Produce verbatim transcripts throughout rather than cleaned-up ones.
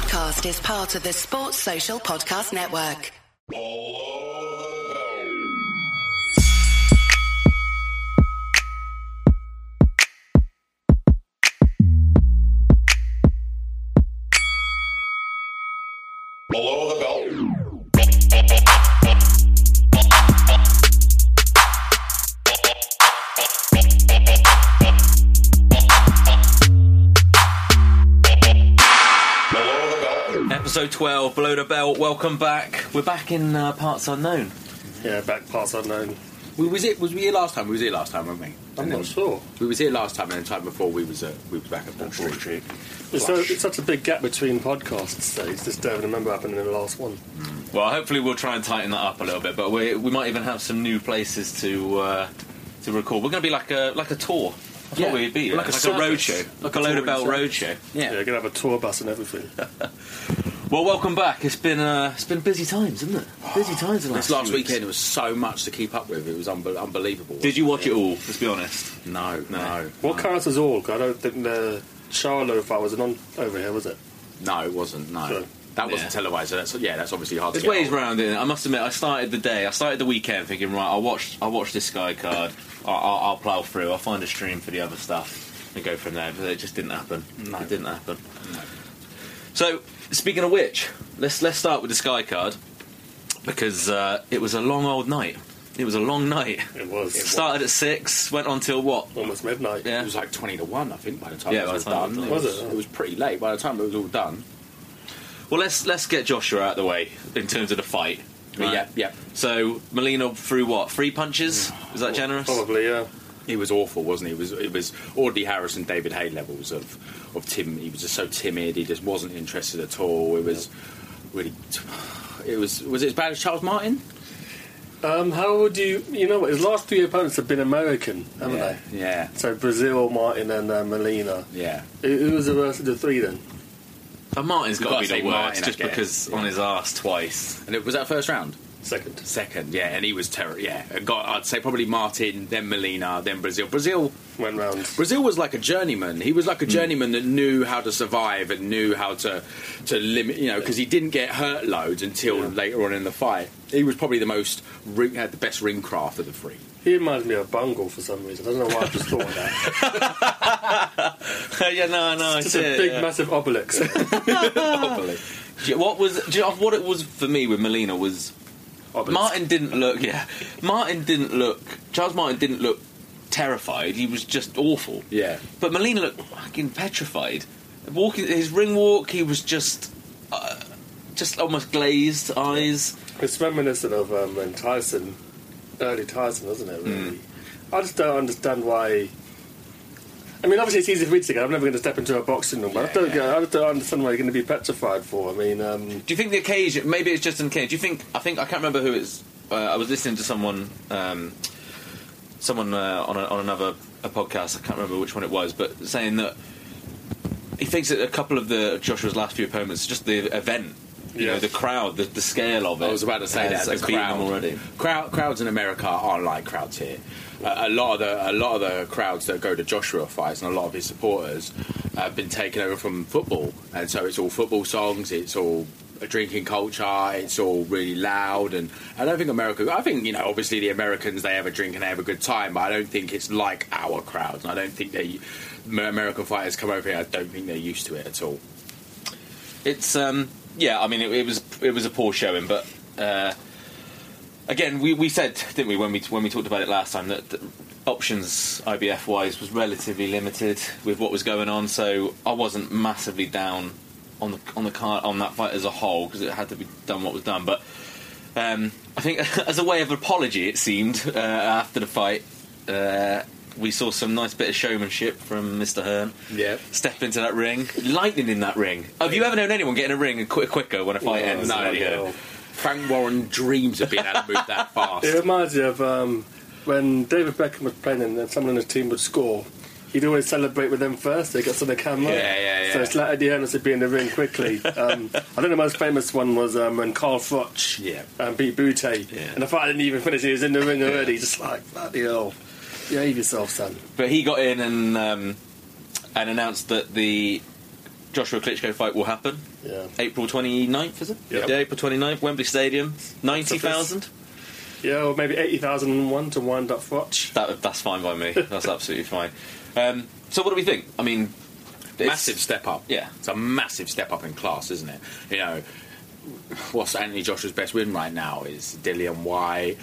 podcast is part of the Sports Social Podcast Network. Below the belt. Episode twelve, Below the Belt. Welcome back. We're back in uh, Parts Unknown. Yeah, back Parts Unknown. We was it was we here last time? We was here last time, weren't we? I'm not sure. We was here last time, and the time before we was uh, we was back at Port Street. It's, so, it's such a big gap between podcasts, though. It's just don't remember what happened in the last one. Mm. Well, hopefully we'll try and tighten that up a little bit, but we we might even have some new places to uh, to record. We're going to be like a like a tour. That's yeah. what we'd be. Like, like, a, like a road show. Like a, a Load About road show. Yeah, you're going to have a tour bus and everything. Well, welcome back. It's been uh, it's been busy times, isn't it? Busy times. The last this last weekend, there was so much to keep up with. It was unbe- unbelievable. Did you watch it, it all? Let's be honest. No, no. no. What characters all? I don't think the Charlo fight was on over here, was it? No, it wasn't. No, sure. that yeah. wasn't televised. So that's yeah, that's obviously hard. There's to get ways around it. I must admit, I started the day, I started the weekend thinking, right, I'll watch, I'll watch this Sky card. I'll, I'll, I'll plough through. I'll find a stream for the other stuff and go from there. But it just didn't happen. No, it didn't happen. No. So, speaking of which, let's let's start with the Sky card, because uh, it was a long old night. It was a long night. It was. It started was. at six, went on till what? Almost midnight. Yeah. It was like twenty to one, I think, by the time yeah, it was all done. It was, was it? It was pretty late by the time it was all done. Well, let's let's get Joshua out of the way in terms of the fight. Right? Yeah, yeah. So Molina threw what? Three punches? Is that generous? Probably, yeah. He was awful, wasn't he? It was, it was Audley Harris and David Hay levels of, of Tim. He was just so timid. He just wasn't interested at all. It was really... It was... Was it as bad as Charles Martin? Um, how would you... You know what? His last three opponents have been American, haven't yeah, they? Yeah. So Brazil, Martin and uh, Molina. Yeah. Who, who was the worst of the three, then? And Martin's got to be the worst, Martin, just because yeah. on his arse twice. And it was that first round? Second. Second, yeah, and he was terrible. Yeah, got, I'd say probably Martin, then Molina, then Brazil. Brazil went round. Brazil was like a journeyman. He was like a journeyman mm. that knew how to survive and knew how to, to limit, you know, because he didn't get hurt loads until yeah. later on in the fight. He was probably the most, had the best ring craft of the three. He reminds me of Bungle for some reason. I don't know why I just thought of that. yeah, no, no, it's just a it, big, yeah. massive obelisk. obelisk. What was, do you know, what it was for me with Molina was. Obelisk. Martin didn't look, yeah. Martin didn't look, Charles Martin didn't look terrified, he was just awful. Yeah. But Molina looked fucking petrified. Walking, his ring walk, he was just, uh, just almost glazed eyes. It's reminiscent of um, when Tyson, early Tyson, wasn't it, really? Mm. I just don't understand why. I mean, obviously it's easy for me to say, I'm never going to step into a boxing room, but yeah. I, don't, I don't understand what you're going to be petrified for. I mean, um... do you think the occasion? Maybe it's just an occasion. Do you think? I think I can't remember who it's. Uh, I was listening to someone, um, someone uh, on a, on another a podcast. I can't remember which one it was, but saying that he thinks that a couple of the Joshua's last few opponents, just the event. You yes. know, the crowd, the, the scale of it. I was about to say that. The crowd already. Crowd, crowds in America aren't like crowds here. Uh, a lot of the a lot of the crowds that go to Joshua fights and a lot of his supporters uh, have been taken over from football, and so it's all football songs. It's all a drinking culture. It's all really loud, and I don't think America. I think you know, obviously the Americans they have a drink and they have a good time, but I don't think it's like our crowds. And I don't think they American fighters come over here. I don't think they're used to it at all. It's. um Yeah, I mean, it, it was it was a poor showing, but uh, again, we, we said, didn't we, when we when we talked about it last time, that the options I B F-wise was relatively limited with what was going on, so I wasn't massively down on the on the card on that fight as a whole because it had to be done what was done. But um, I think as a way of apology, it seemed uh, after the fight. Uh, We saw some nice bit of showmanship from Mister Hearn. Yeah. Step into that ring. Lightning in that ring. Have you ever known anyone get in a ring qu- quicker when a fight no, ends? No, no. Frank Warren dreams of being able to move that fast. It reminds me of um, when David Beckham was playing and someone on his team would score. He'd always celebrate with them first. They got to the camera. Yeah, yeah, yeah. So it's like the earnest to be in the ring quickly. um, I think the most famous one was um, when Carl Froch yeah. um, beat Boutte. Yeah. And the fight didn't even finish. He was in the ring already. Just like, bloody hell. Yeah, yourself, son. But he got in and um, and announced that the Joshua Klitschko fight will happen. Yeah. April twenty-ninth, is it? Yep. Yeah, April twenty-ninth, Wembley Stadium, ninety thousand. Yeah, or maybe eighty thousand and one to wind up Frotch. That, that's fine by me. That's absolutely fine. Um, so what do we think? I mean... Massive step up. Yeah. It's a massive step up in class, isn't it? You know, what's Anthony Joshua's best win right now is Dillian White.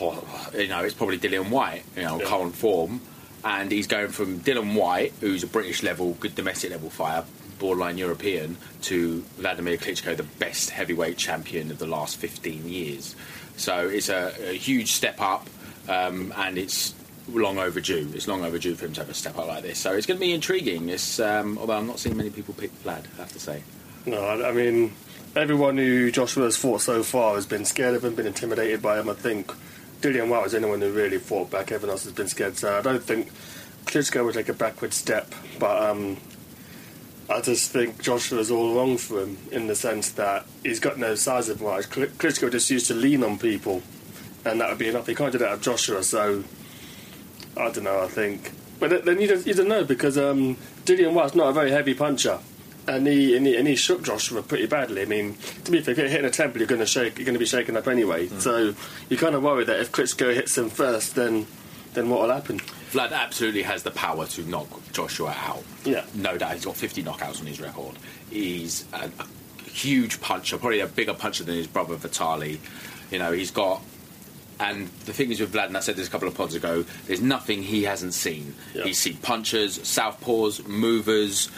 Or, you know, it's probably Dillian White, you know, yeah. current form. And he's going from Dillian White, who's a British level, good domestic level fighter, borderline European, to Vladimir Klitschko, the best heavyweight champion of the last fifteen years. So it's a, a huge step up, um, and it's long overdue. It's long overdue for him to have a step up like this. So it's going to be intriguing. It's, um, although I'm not seeing many people pick Vlad, I have to say. No, I, I mean, everyone who Joshua has fought so far has been scared of him, been intimidated by him. I think Dillian White was the only one who really fought back. Everyone else has been scared. So I don't think Klitschko would take a backward step, but um, I just think Joshua's all wrong for him in the sense that he's got no size advantage. Klitschko just used to lean on people, and that would be enough. He can't do that with Joshua, so I don't know, I think. But then you don't, you don't know, because um, Dillian White's not a very heavy puncher, and he, and he and he shook Joshua pretty badly. I mean, to be fair, if you're hitting a temple, you're going to shake, you're going to be shaken up anyway. Mm. So you kind of worry that if Klitschko hits him first, then then what will happen? Vlad absolutely has the power to knock Joshua out. Yeah, no doubt. He's got fifty knockouts on his record. He's a, a huge puncher, probably a bigger puncher than his brother Vitaly. You know, he's got. And the thing is with Vlad, and I said this a couple of pods ago, there's nothing he hasn't seen. Yeah. He's seen punchers, southpaws, movers.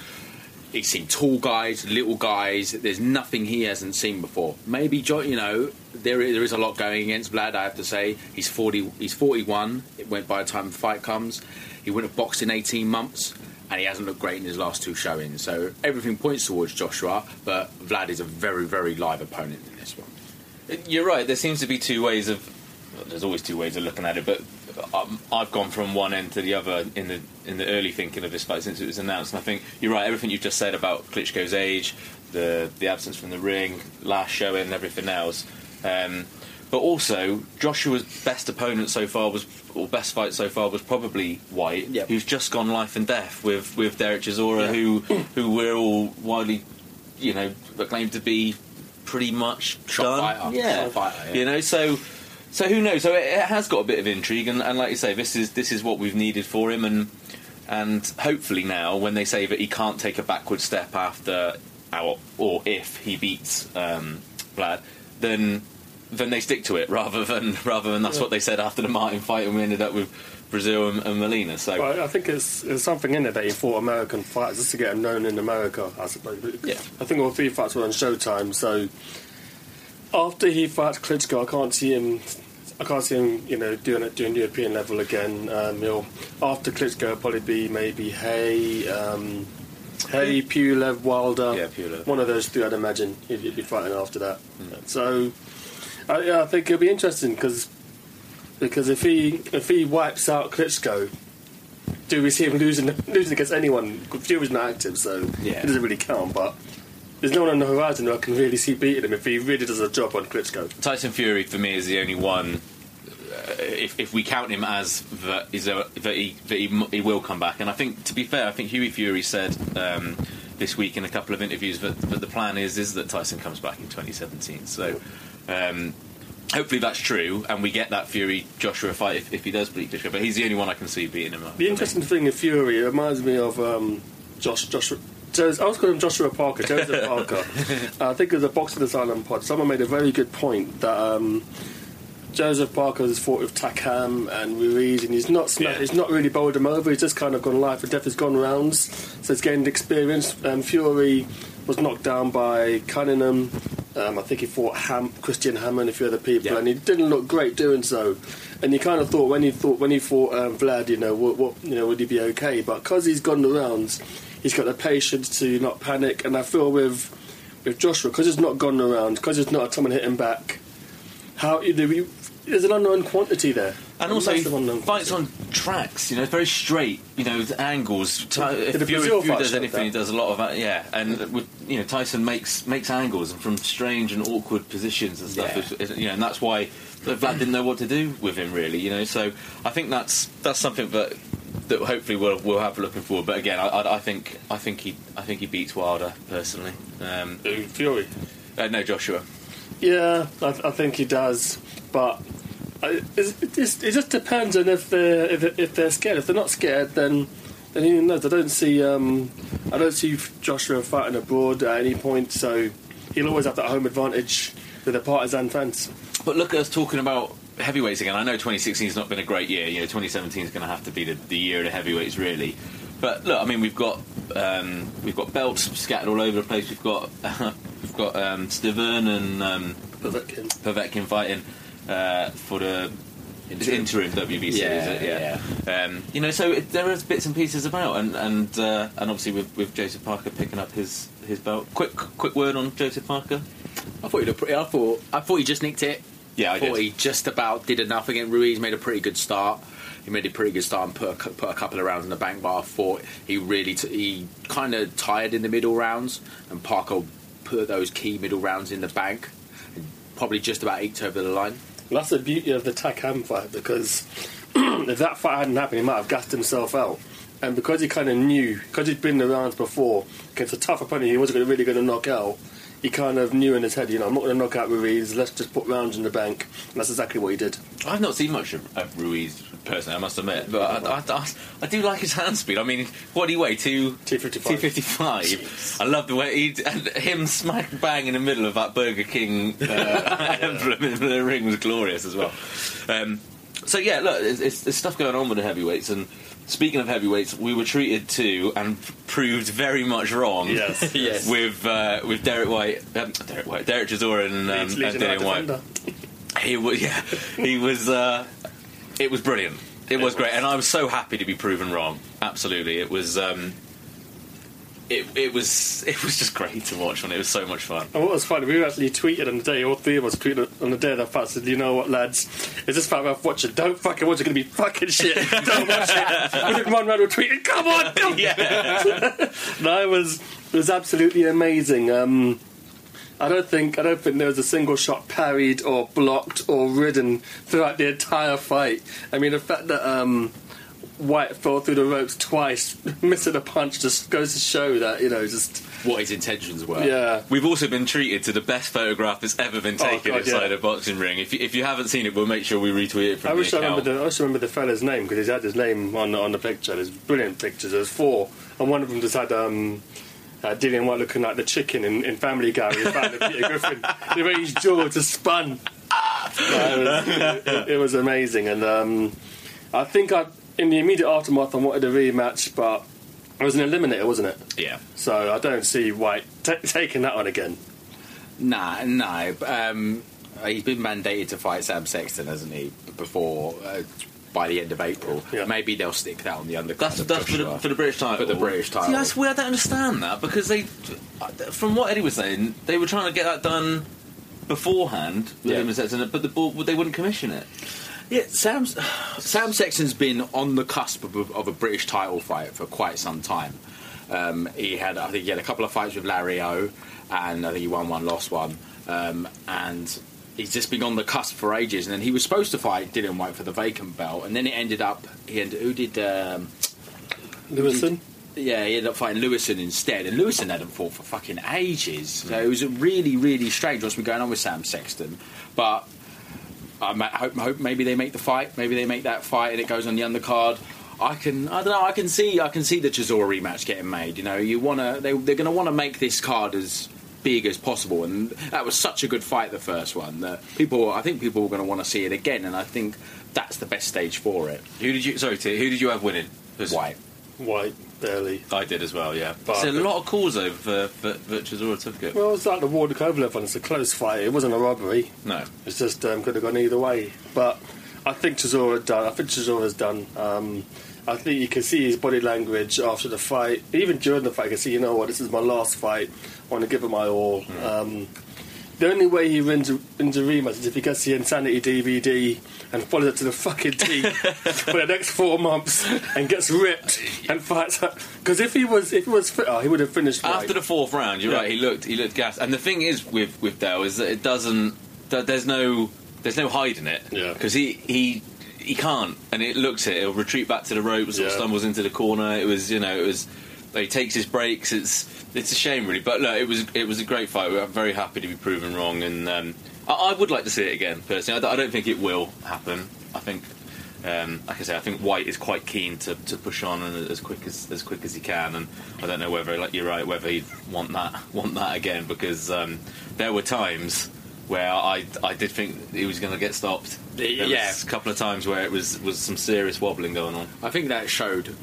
He's seen tall guys, little guys. There's nothing he hasn't seen before. Maybe, you know, there is, there is a lot going against Vlad, I have to say. He's forty. He's forty-one. It went by the time the fight comes. He wouldn't have boxed in eighteen months, and he hasn't looked great in his last two showings. So everything points towards Joshua, but Vlad is a very, very live opponent in this one. You're right. There seems to be two ways of... There's always two ways of looking at it, but um, I've gone from one end to the other in the in the early thinking of this fight since it was announced. And I think you're right. Everything you've just said about Klitschko's age, the the absence from the ring, last showing, and everything else. Um, but also, Joshua's best opponent so far was, or best fight so far was probably White, yep. who's just gone life and death with with Derek Chisora, yeah. who who we're all widely, you know, acclaimed to be pretty much shot done. Fighter. Yeah. Shot fighter, yeah, you know, so. So who knows? So it, it has got a bit of intrigue, and, and like you say, this is this is what we've needed for him, and and hopefully now, when they say that he can't take a backward step after, or, or if he beats um, Vlad, then then they stick to it rather than rather than that's yeah. what they said after the Martin fight, and we ended up with Brazil and, and Molina. So well, I think it's there's something in it that he fought American fighters just to get him known in America, I suppose. Yeah. I think all three fights were on Showtime, so. After he fights Klitschko, I can't see him. I can't see him, you know, doing it doing European level again. Um, he'll, after Klitschko, it'll probably be maybe Hay, um, Hay, Pulev, Wilder. Yeah, Pulev. One of those three, I'd imagine he'd, he'd be fighting after that. Mm. So, I, yeah, I think it'll be interesting because because if he if he wipes out Klitschko, do we see him losing losing against anyone? Fury's not active, so yeah. it doesn't really count, but. There's no one on the horizon who I can really see beating him if he really does a job on Klitschko. Tyson Fury, for me, is the only one, uh, if if we count him as that, is a, that, he, that he, he will come back. And I think, to be fair, I think Huey Fury said um, this week in a couple of interviews that, that the plan is is that Tyson comes back in twenty seventeen. So um, hopefully that's true, and we get that Fury-Joshua fight if, if he does beat Klitschko. But he's the only one I can see beating him up. The interesting thing of Fury, it reminds me of um, Josh Joshua... I was calling him Joshua Parker, Joseph Parker. uh, I think it was a Boxing Asylum pod. Someone made a very good point that um, Joseph Parker has fought with Takam and Ruiz, and he's not sm- yeah. he's not really bowled him over. He's just kind of gone life and death. He's gone rounds, so he's gained experience. Um, Fury was knocked down by Cunningham. Um, I think he fought Ham- Christian Hammond, a few other people, yeah. and he didn't look great doing so. And you kind of thought when he thought when he fought um, Vlad, you know, what, what you know, would he be okay? But because he's gone the rounds. He's got the patience to not panic, and I feel with with Joshua, because it's not gone around, because it's not someone hitting back. How either there's an unknown quantity there, and a also he fights quantity. on tracks. You know, very straight. You know, the angles. T- if Fury does anything, that? he does a lot of that. Yeah, and with, you know, Tyson makes makes angles and from strange and awkward positions and stuff. Yeah. You know, and that's why Vlad didn't know what to do with him really. You know, so I think that's that's something that. that hopefully we'll we'll have looking forward. But again, I, I, I think I think he I think he beats Wilder personally. Um, Fury? Uh, no, Joshua. Yeah, I, th- I think he does, but I, it, just, it just depends on if they're if, if they're scared. If they're not scared, then then who knows? I don't see um, I don't see Joshua fighting abroad at any point, so he'll always have that home advantage with the partisan fans. But look at us talking about heavyweights again. I know twenty sixteen's not been a great year. You know, twenty seventeen's going to have to be the, the year of the heavyweights, really. But look, I mean, we've got um, we've got belts scattered all over the place. We've got. We've got um, Stiverne and um, Povetkin. Povetkin fighting uh, for the interim, interim W B C, yeah, is it? Yeah, yeah. Um, you know, so it, there are bits and pieces about, and and uh, and obviously with, with Joseph Parker picking up his, his belt. Quick quick word on Joseph Parker. I thought he looked pretty. I thought I thought he just nicked it. Yeah, I, I thought did. He just about did enough against Ruiz. Made a pretty good start. He made a pretty good start and put a, put a couple of rounds in the bank. But I thought he really t- he kind of tired in the middle rounds, and Parker put those key middle rounds in the bank and probably just about eked over the line. Well, that's the beauty of the Takam fight, because if that fight hadn't happened, he might have gassed himself out, and because he kind of knew, because he'd been the rounds before against a tough opponent he wasn't really going to knock out, he kind of knew in his head, you know, I'm not going to knock out Ruiz, let's just put rounds in the bank, and that's exactly what he did. I've not seen much of, of Ruiz personally, I must admit, but I, I, I, I do like his hand speed. I mean, what do you weigh? two fifty-five I love the way he him smack bang in the middle of that Burger King uh, yeah. emblem in the ring was glorious as well. Um, so yeah, look, it's, it's, there's stuff going on with the heavyweights, and speaking of heavyweights, we were treated to and proved very much wrong. Yes, yes. With uh, with Derek White, um, Derek White, Derek Chisora, and, um, and Dillian White. He was, yeah, he was. Uh, it was brilliant. It, it was, was great, and I was so happy to be proven wrong. Absolutely, it was. Um, It, it was it was just great to watch, and it was so much fun. And what was funny, we actually tweeted on the day, all three of us tweeted on the day of that fight, said, you know what, lads, it's just fight worth watching. Don't fucking watch it, it's going to be fucking shit. Don't watch it. We did one round, we tweeted, come on, come on. Yeah. No, it was, it was absolutely amazing. Um, I don't think I don't think there was a single shot parried or blocked or ridden throughout the entire fight. I mean, the fact that... Um, White fell through the ropes twice, missing a punch, just goes to show that, you know, just... what his intentions were. Yeah. We've also been treated to the best photograph that's ever been taken oh, God, inside yeah. a boxing ring. If you, if you haven't seen it, we'll make sure we retweet it from I the wish account. I, remember the, I also remember the fella's name, because he's had his name on, on the picture. There's brilliant pictures. There's four, and one of them just had... Um, Uh, Dillian White looking like the chicken in, in Family Guy. He found Peter Griffin. The way his jaw just spun. No, it, was, it, it was amazing, and um, I think I... in the immediate aftermath, I wanted a rematch, but it was an eliminator, wasn't it? Yeah. So I don't see White t- taking that on again. Nah, no. Um, he's been mandated to fight Sam Sexton, hasn't he? Before, uh, by the end of April, yeah. Maybe they'll stick that on the undercard. That's, that's for, the, for the British title. For the British title. See, that's weird. I don't understand that, because they, from what Eddie was saying, they were trying to get that done beforehand with yeah. him and Sexton, but the board, they wouldn't commission it. Yeah, Sam's, Sam Sexton's been on the cusp of a, of a British title fight for quite some time. Um, he had, I think, he had a couple of fights with Larry O, and I think he won one, lost one, um, and he's just been on the cusp for ages. And then he was supposed to fight Dillian White for the vacant belt, and then it ended up. He ended, who did um, Lewison? Who did, yeah, he ended up fighting Lewison instead, and Lewison hadn't fought for fucking ages. So it was really, really strange what's been going on with Sam Sexton, but. I hope, hope maybe they make the fight. Maybe they make that fight, and it goes on the undercard. I can, I don't know. I can see, I can see the Chisora rematch getting made. You know, you wanna, they, they're going to want to make this card as big as possible. And that was such a good fight, the first one. That people, I think people are going to want to see it again. And I think that's the best stage for it. Who did you? Sorry, T, who did you have winning? White. White, barely. I did as well, yeah. But so a lot of calls over for, for, for Chisora took it. Well, it was like the Wardlow-Kovalev one. It's a close fight. It wasn't a robbery. No. It's just um, could have gone either way. But I think Chisora done. I think Chisora's done. Um, I think you can see his body language after the fight. Even during the fight, you can see, you know what, this is my last fight. I want to give it my all. Mm. Um, the only way he wins a rematch is if he gets the Insanity D V D and follows it to the fucking T for the next four months and gets ripped and fights. Because if he was if he was fitter, he would have finished right. After the fourth round. You're yeah. right. He looked he looked gassed. And the thing is with with Dale is that it doesn't. There's no there's no hiding it. Yeah. Because he he he can't, and it looks at it, it'll retreat back to the ropes, yeah. or stumbles into the corner. It was, you know, it was. He takes his breaks. It's it's a shame, really. But look, it was it was a great fight. We were very happy to be proven wrong, and um, I, I would like to see it again personally. I, I don't think it will happen. I think, um, like I say, I think White is quite keen to, to push on and as quick as as quick as he can. And I don't know whether, like you're right, whether he'd want that want that again, because um, there were times where I I did think he was going to get stopped. There yeah, was a couple of times where it was was some serious wobbling going on. I think that showed.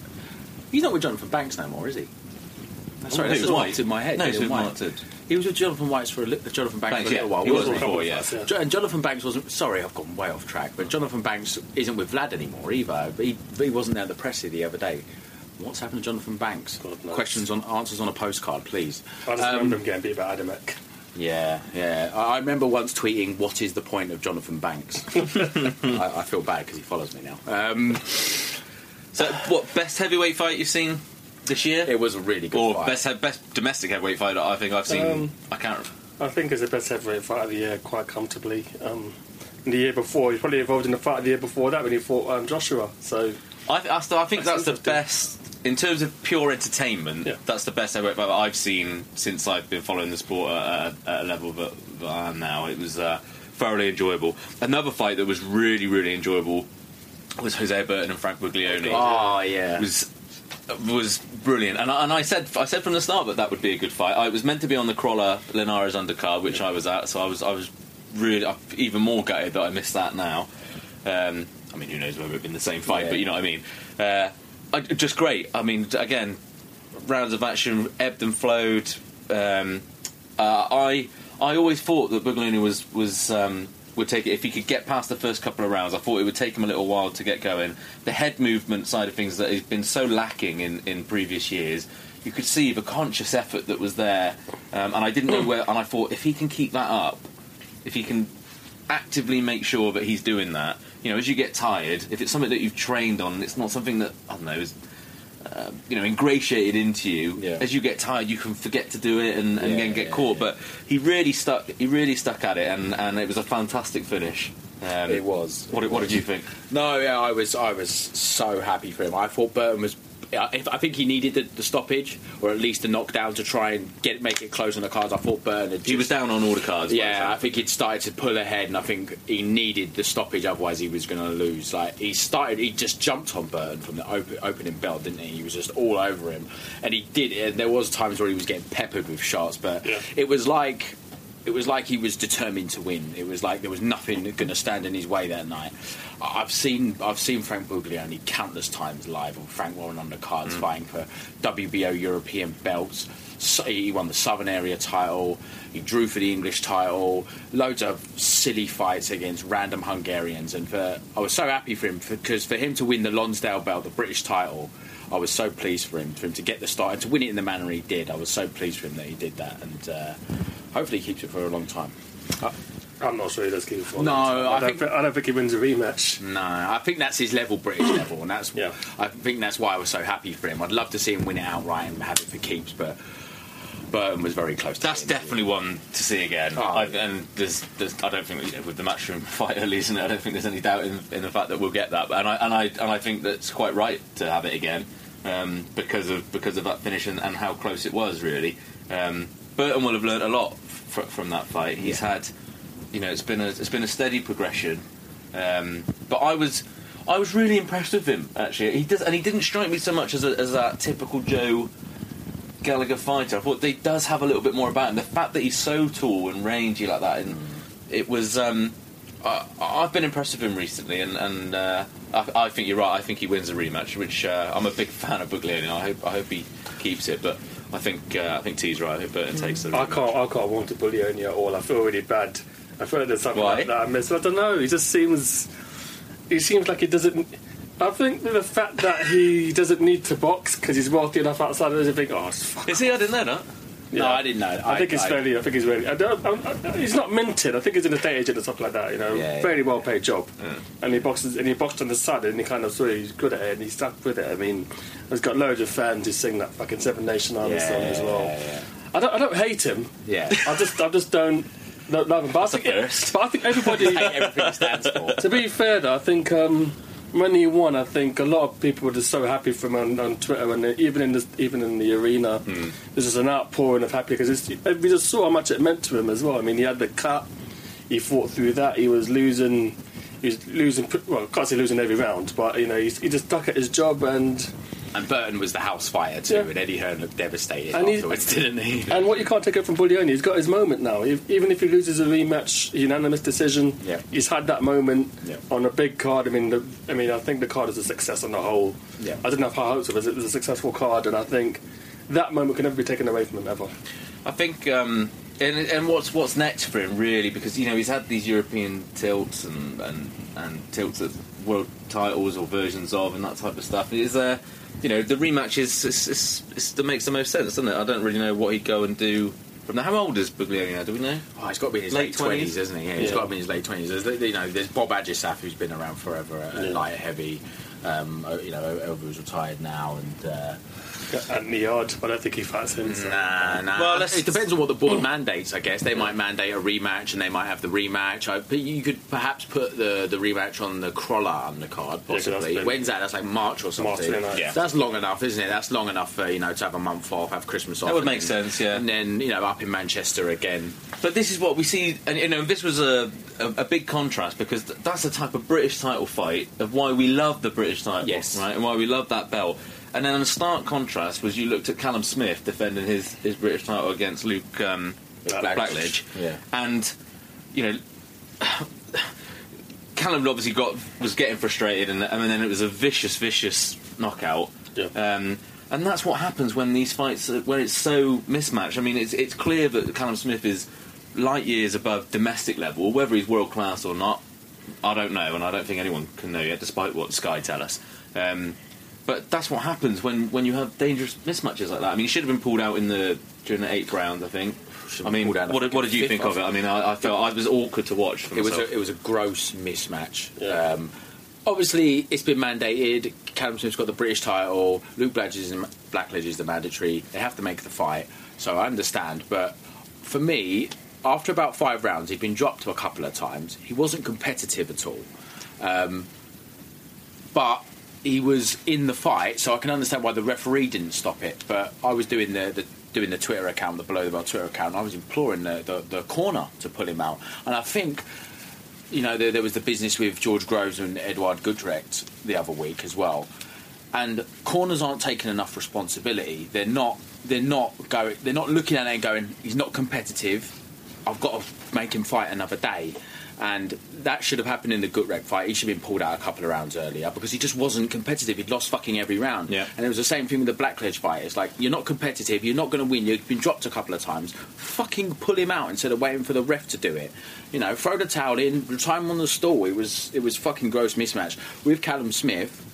He's not with Jonathan Banks no more, is he? Oh, sorry, that's what's in my head. No, he's with Martin. He was with Jonathan Banks for a, li- Jonathan Banks Banks, for a little yeah. while. He, he was, was before, yes. Yeah. Jo- and Jonathan Banks wasn't... Sorry, I've gone way off track, but Jonathan Banks isn't with Vlad anymore either. But he, he wasn't there at the presser the other day. What's happened to Jonathan Banks? God knows. Questions on answers on a postcard, please. I just um, remember him getting beat by Adamek. Yeah, yeah. I, I remember once tweeting, what is the point of Jonathan Banks? I, I feel bad because he follows me now. Um... So, what, best heavyweight fight you've seen this year? It was a really good or fight. Or best, best domestic heavyweight fight that I think I've seen. Um, I can't... I think it's the best heavyweight fight of the year, quite comfortably. Um, the year before, he was probably involved in the fight of the year before that when he fought um, Joshua. So I, th- I, th- I think that's, that's the best, in terms of pure entertainment, yeah. that's the best heavyweight fight that I've seen since I've been following the sport at, at a level that, that I am now. It was uh, thoroughly enjoyable. Another fight that was really, really enjoyable was Jose Burton and Frank Buglioni. Oh, yeah. Was was brilliant. And I, and I said I said from the start that that would be a good fight. I, it was meant to be on the Crawler Linares undercard, which yeah. I was at, so I was I was really I'm even more gutted that I missed that now. Um, I mean, who knows whether it would be in the same fight, yeah. but you know what I mean. Uh, I, just great. I mean, again, rounds of action ebbed and flowed. Um, uh, I I always thought that Buglioni was... was um, would take it if he could get past the first couple of rounds. I thought it would take him a little while to get going. The head movement side of things that has been so lacking in, in previous years, you could see the conscious effort that was there, um, and I didn't know where, and I thought if he can keep that up, if he can actively make sure that he's doing that, you know, as you get tired, if it's something that you've trained on, it's not something that, I don't know, is Uh, you know, ingratiated into you. Yeah. As you get tired, you can forget to do it and, and yeah, then get yeah, caught. Yeah. But he really stuck. He really stuck at it, and, and it was a fantastic finish. Um, it was. What, it what was. did you think? No, yeah, I was. I was so happy for him. I thought Burton was. I think he needed the, the stoppage, or at least the knockdown, to try and get make it close on the cards. I thought Burton had just, he was down on all the cards. Yeah, I think he'd started to pull ahead, and I think he needed the stoppage, otherwise he was going to lose. Like he started, he just jumped on Burton from the open, opening bell, didn't he? He was just all over him, and he did. And there was times where he was getting peppered with shots, but yeah. it was like. It was like he was determined to win. It was like there was nothing going to stand in his way that night. I've seen I've seen Frank Buglioni countless times live, and Frank Warren on the cards mm. fighting for W B O European belts. So he won the Southern Area title. He drew for the English title. Loads of silly fights against random Hungarians. And for, I was so happy for him because for, for him to win the Lonsdale belt, the British title, I was so pleased for him for him to get the start and to win it in the manner he did. I was so pleased for him that he did that. And... Uh, hopefully he keeps it for a long time. Uh, I'm not sure he does keep it for a no, long time. I, I, don't think, th- I don't think he wins a rematch. No, I think that's his level, British level, and that's yeah. I think that's why I was so happy for him. I'd love to see him win it outright and have it for keeps, but Burton was very close to That's him, definitely yeah. one to see again. Oh, I've, and there's, there's, I don't think, you know, with the matchroom fight at least, I don't think there's any doubt in, in the fact that we'll get that. And I and I and I think that's quite right to have it again um, because of because of that finish and, and how close it was really. Um, Burton will have learnt a lot fr- from that fight. He's yeah. had, you know, it's been a it's been a steady progression. Um, but I was I was really impressed with him actually. He does, and he didn't strike me so much as a, as that typical Joe Gallagher fighter. I thought he does have a little bit more about him. The fact that he's so tall and rangy like that, and mm. it was um, I, I've been impressed with him recently, and and uh, I, I think you're right. I think he wins a rematch, which uh, I'm a big fan of Buglioni. I hope I hope he keeps it, but. I think uh, I think T's right. I think Burton takes the. I can't. I can't want to bully Oni at all. I feel really bad. I feel like there's something Why? like that I miss. I don't know. He just seems. He seems like he doesn't. I think the fact that he doesn't need to box because he's wealthy enough outside of it, I think. Oh, fuck. Is he? I didn't know that. Yeah. No, I didn't know. I, I think he's fairly. I think he's really. I don't, I, I, he's not minted. I think he's an estate agent or something like that. You know, yeah, very yeah. well paid job. Yeah. And he boxes. And he boxed on the side, and he kind of saw he was good at it, and he stuck with it. I mean, he's got loads of fans who sing that fucking Seven Nation Army yeah, song as well. Yeah, yeah. I don't. I don't hate him. Yeah. I just. I just don't. No, no, but, I think it, but I think everybody. Everything stands for. To be fair, though, I think. Um, when he won, I think a lot of people were just so happy for him on, on Twitter, and even in the, even in the arena, mm. there's just an outpouring of happy, because we just saw how much it meant to him as well. I mean, he had the cut, he fought through that, he was losing, he was losing. Well, I can't say losing every round, but you know, he, he just stuck at his job and. And Burton was the house fighter too, yeah. and Eddie Hearn looked devastated and afterwards, he, didn't he? And what you can't take it from Buglioni, he's got his moment now. If, even if he loses a rematch, unanimous decision, yeah. he's had that moment yeah. on a big card. I mean, the, I mean, I think the card is a success on the whole. Yeah. I didn't have high hopes of it. It was a successful card, and I think that moment can never be taken away from him ever. I think, um, and and what's what's next for him really? Because you know he's had these European tilts and and, and tilts at world titles or versions of and that type of stuff. Is there? You know, the rematch is, is, is, is that makes the most sense, doesn't it? I don't really know what he'd go and do from now. How old is Buglioni now? Do we know? Oh, he's got to be in his late twenties, isn't he? Yeah, he's yeah. got to be in his late twenties. There's, you know, there's Bob Adjusaf, who's been around forever, at yeah. light heavy. Um, you know, Elbow's retired now, and uh, and Niod, I don't think he fights him. So. Nah, nah. Well, it depends on what the board mandates. I guess they might mandate a rematch, and they might have the rematch. I, you could perhaps put the, the rematch on the Krolla on the card, possibly. Yeah, when's that? That's like March or something. March, yeah. That's long enough, isn't it? That's long enough for you know to have a month off, have Christmas off. That would make then, sense, yeah. And then you know up in Manchester again. But this is what we see, and you know this was a a, a big contrast because th- that's the type of British title fight of why we love the British. Title, yes, right, and why we love that belt. And then, in a stark contrast, was you looked at Callum Smith defending his, his British title against Luke um, Blackledge, Blackledge. Yeah. And you know, Callum obviously got was getting frustrated, and, and then it was a vicious, vicious knockout. Yeah. Um, and that's what happens when these fights, when it's so mismatched. I mean, it's it's clear that Callum Smith is light years above domestic level, whether he's world class or not. I don't know, and I don't think anyone can know yet, despite what Sky tell us. Um, but that's what happens when, when you have dangerous mismatches like that. I mean, he should have been pulled out in the during the eighth round, I think. I mean, what, what did you think of it? I mean, I, I felt I was awkward to watch. For it was a, it was a gross mismatch. Yeah. Um, obviously, it's been mandated. Callum Smith's got the British title. Luke Blackledge is the mandatory. They have to make the fight, so I understand. But for me. After about five rounds, he'd been dropped a couple of times. He wasn't competitive at all. Um, but he was in the fight, so I can understand why the referee didn't stop it. But I was doing the, the doing the Twitter account, the Below the Bell Twitter account, and I was imploring the, the, the corner to pull him out. And I think, you know, there, there was the business with George Groves and Eduard Gudrecht the other week as well. And corners aren't taking enough responsibility. They're not. They're not going. They're not looking at it and going, he's not competitive. I've got to make him fight another day. And that should have happened in the Gutrecht fight. He should have been pulled out a couple of rounds earlier because he just wasn't competitive. He'd lost fucking every round. Yeah. And it was the same thing with the Blackledge fight. It's like, you're not competitive, you're not going to win, you've been dropped a couple of times. Fucking pull him out instead of waiting for the ref to do it. You know, throw the towel in, retire him on the stall. It was, it was fucking gross mismatch. With Callum Smith...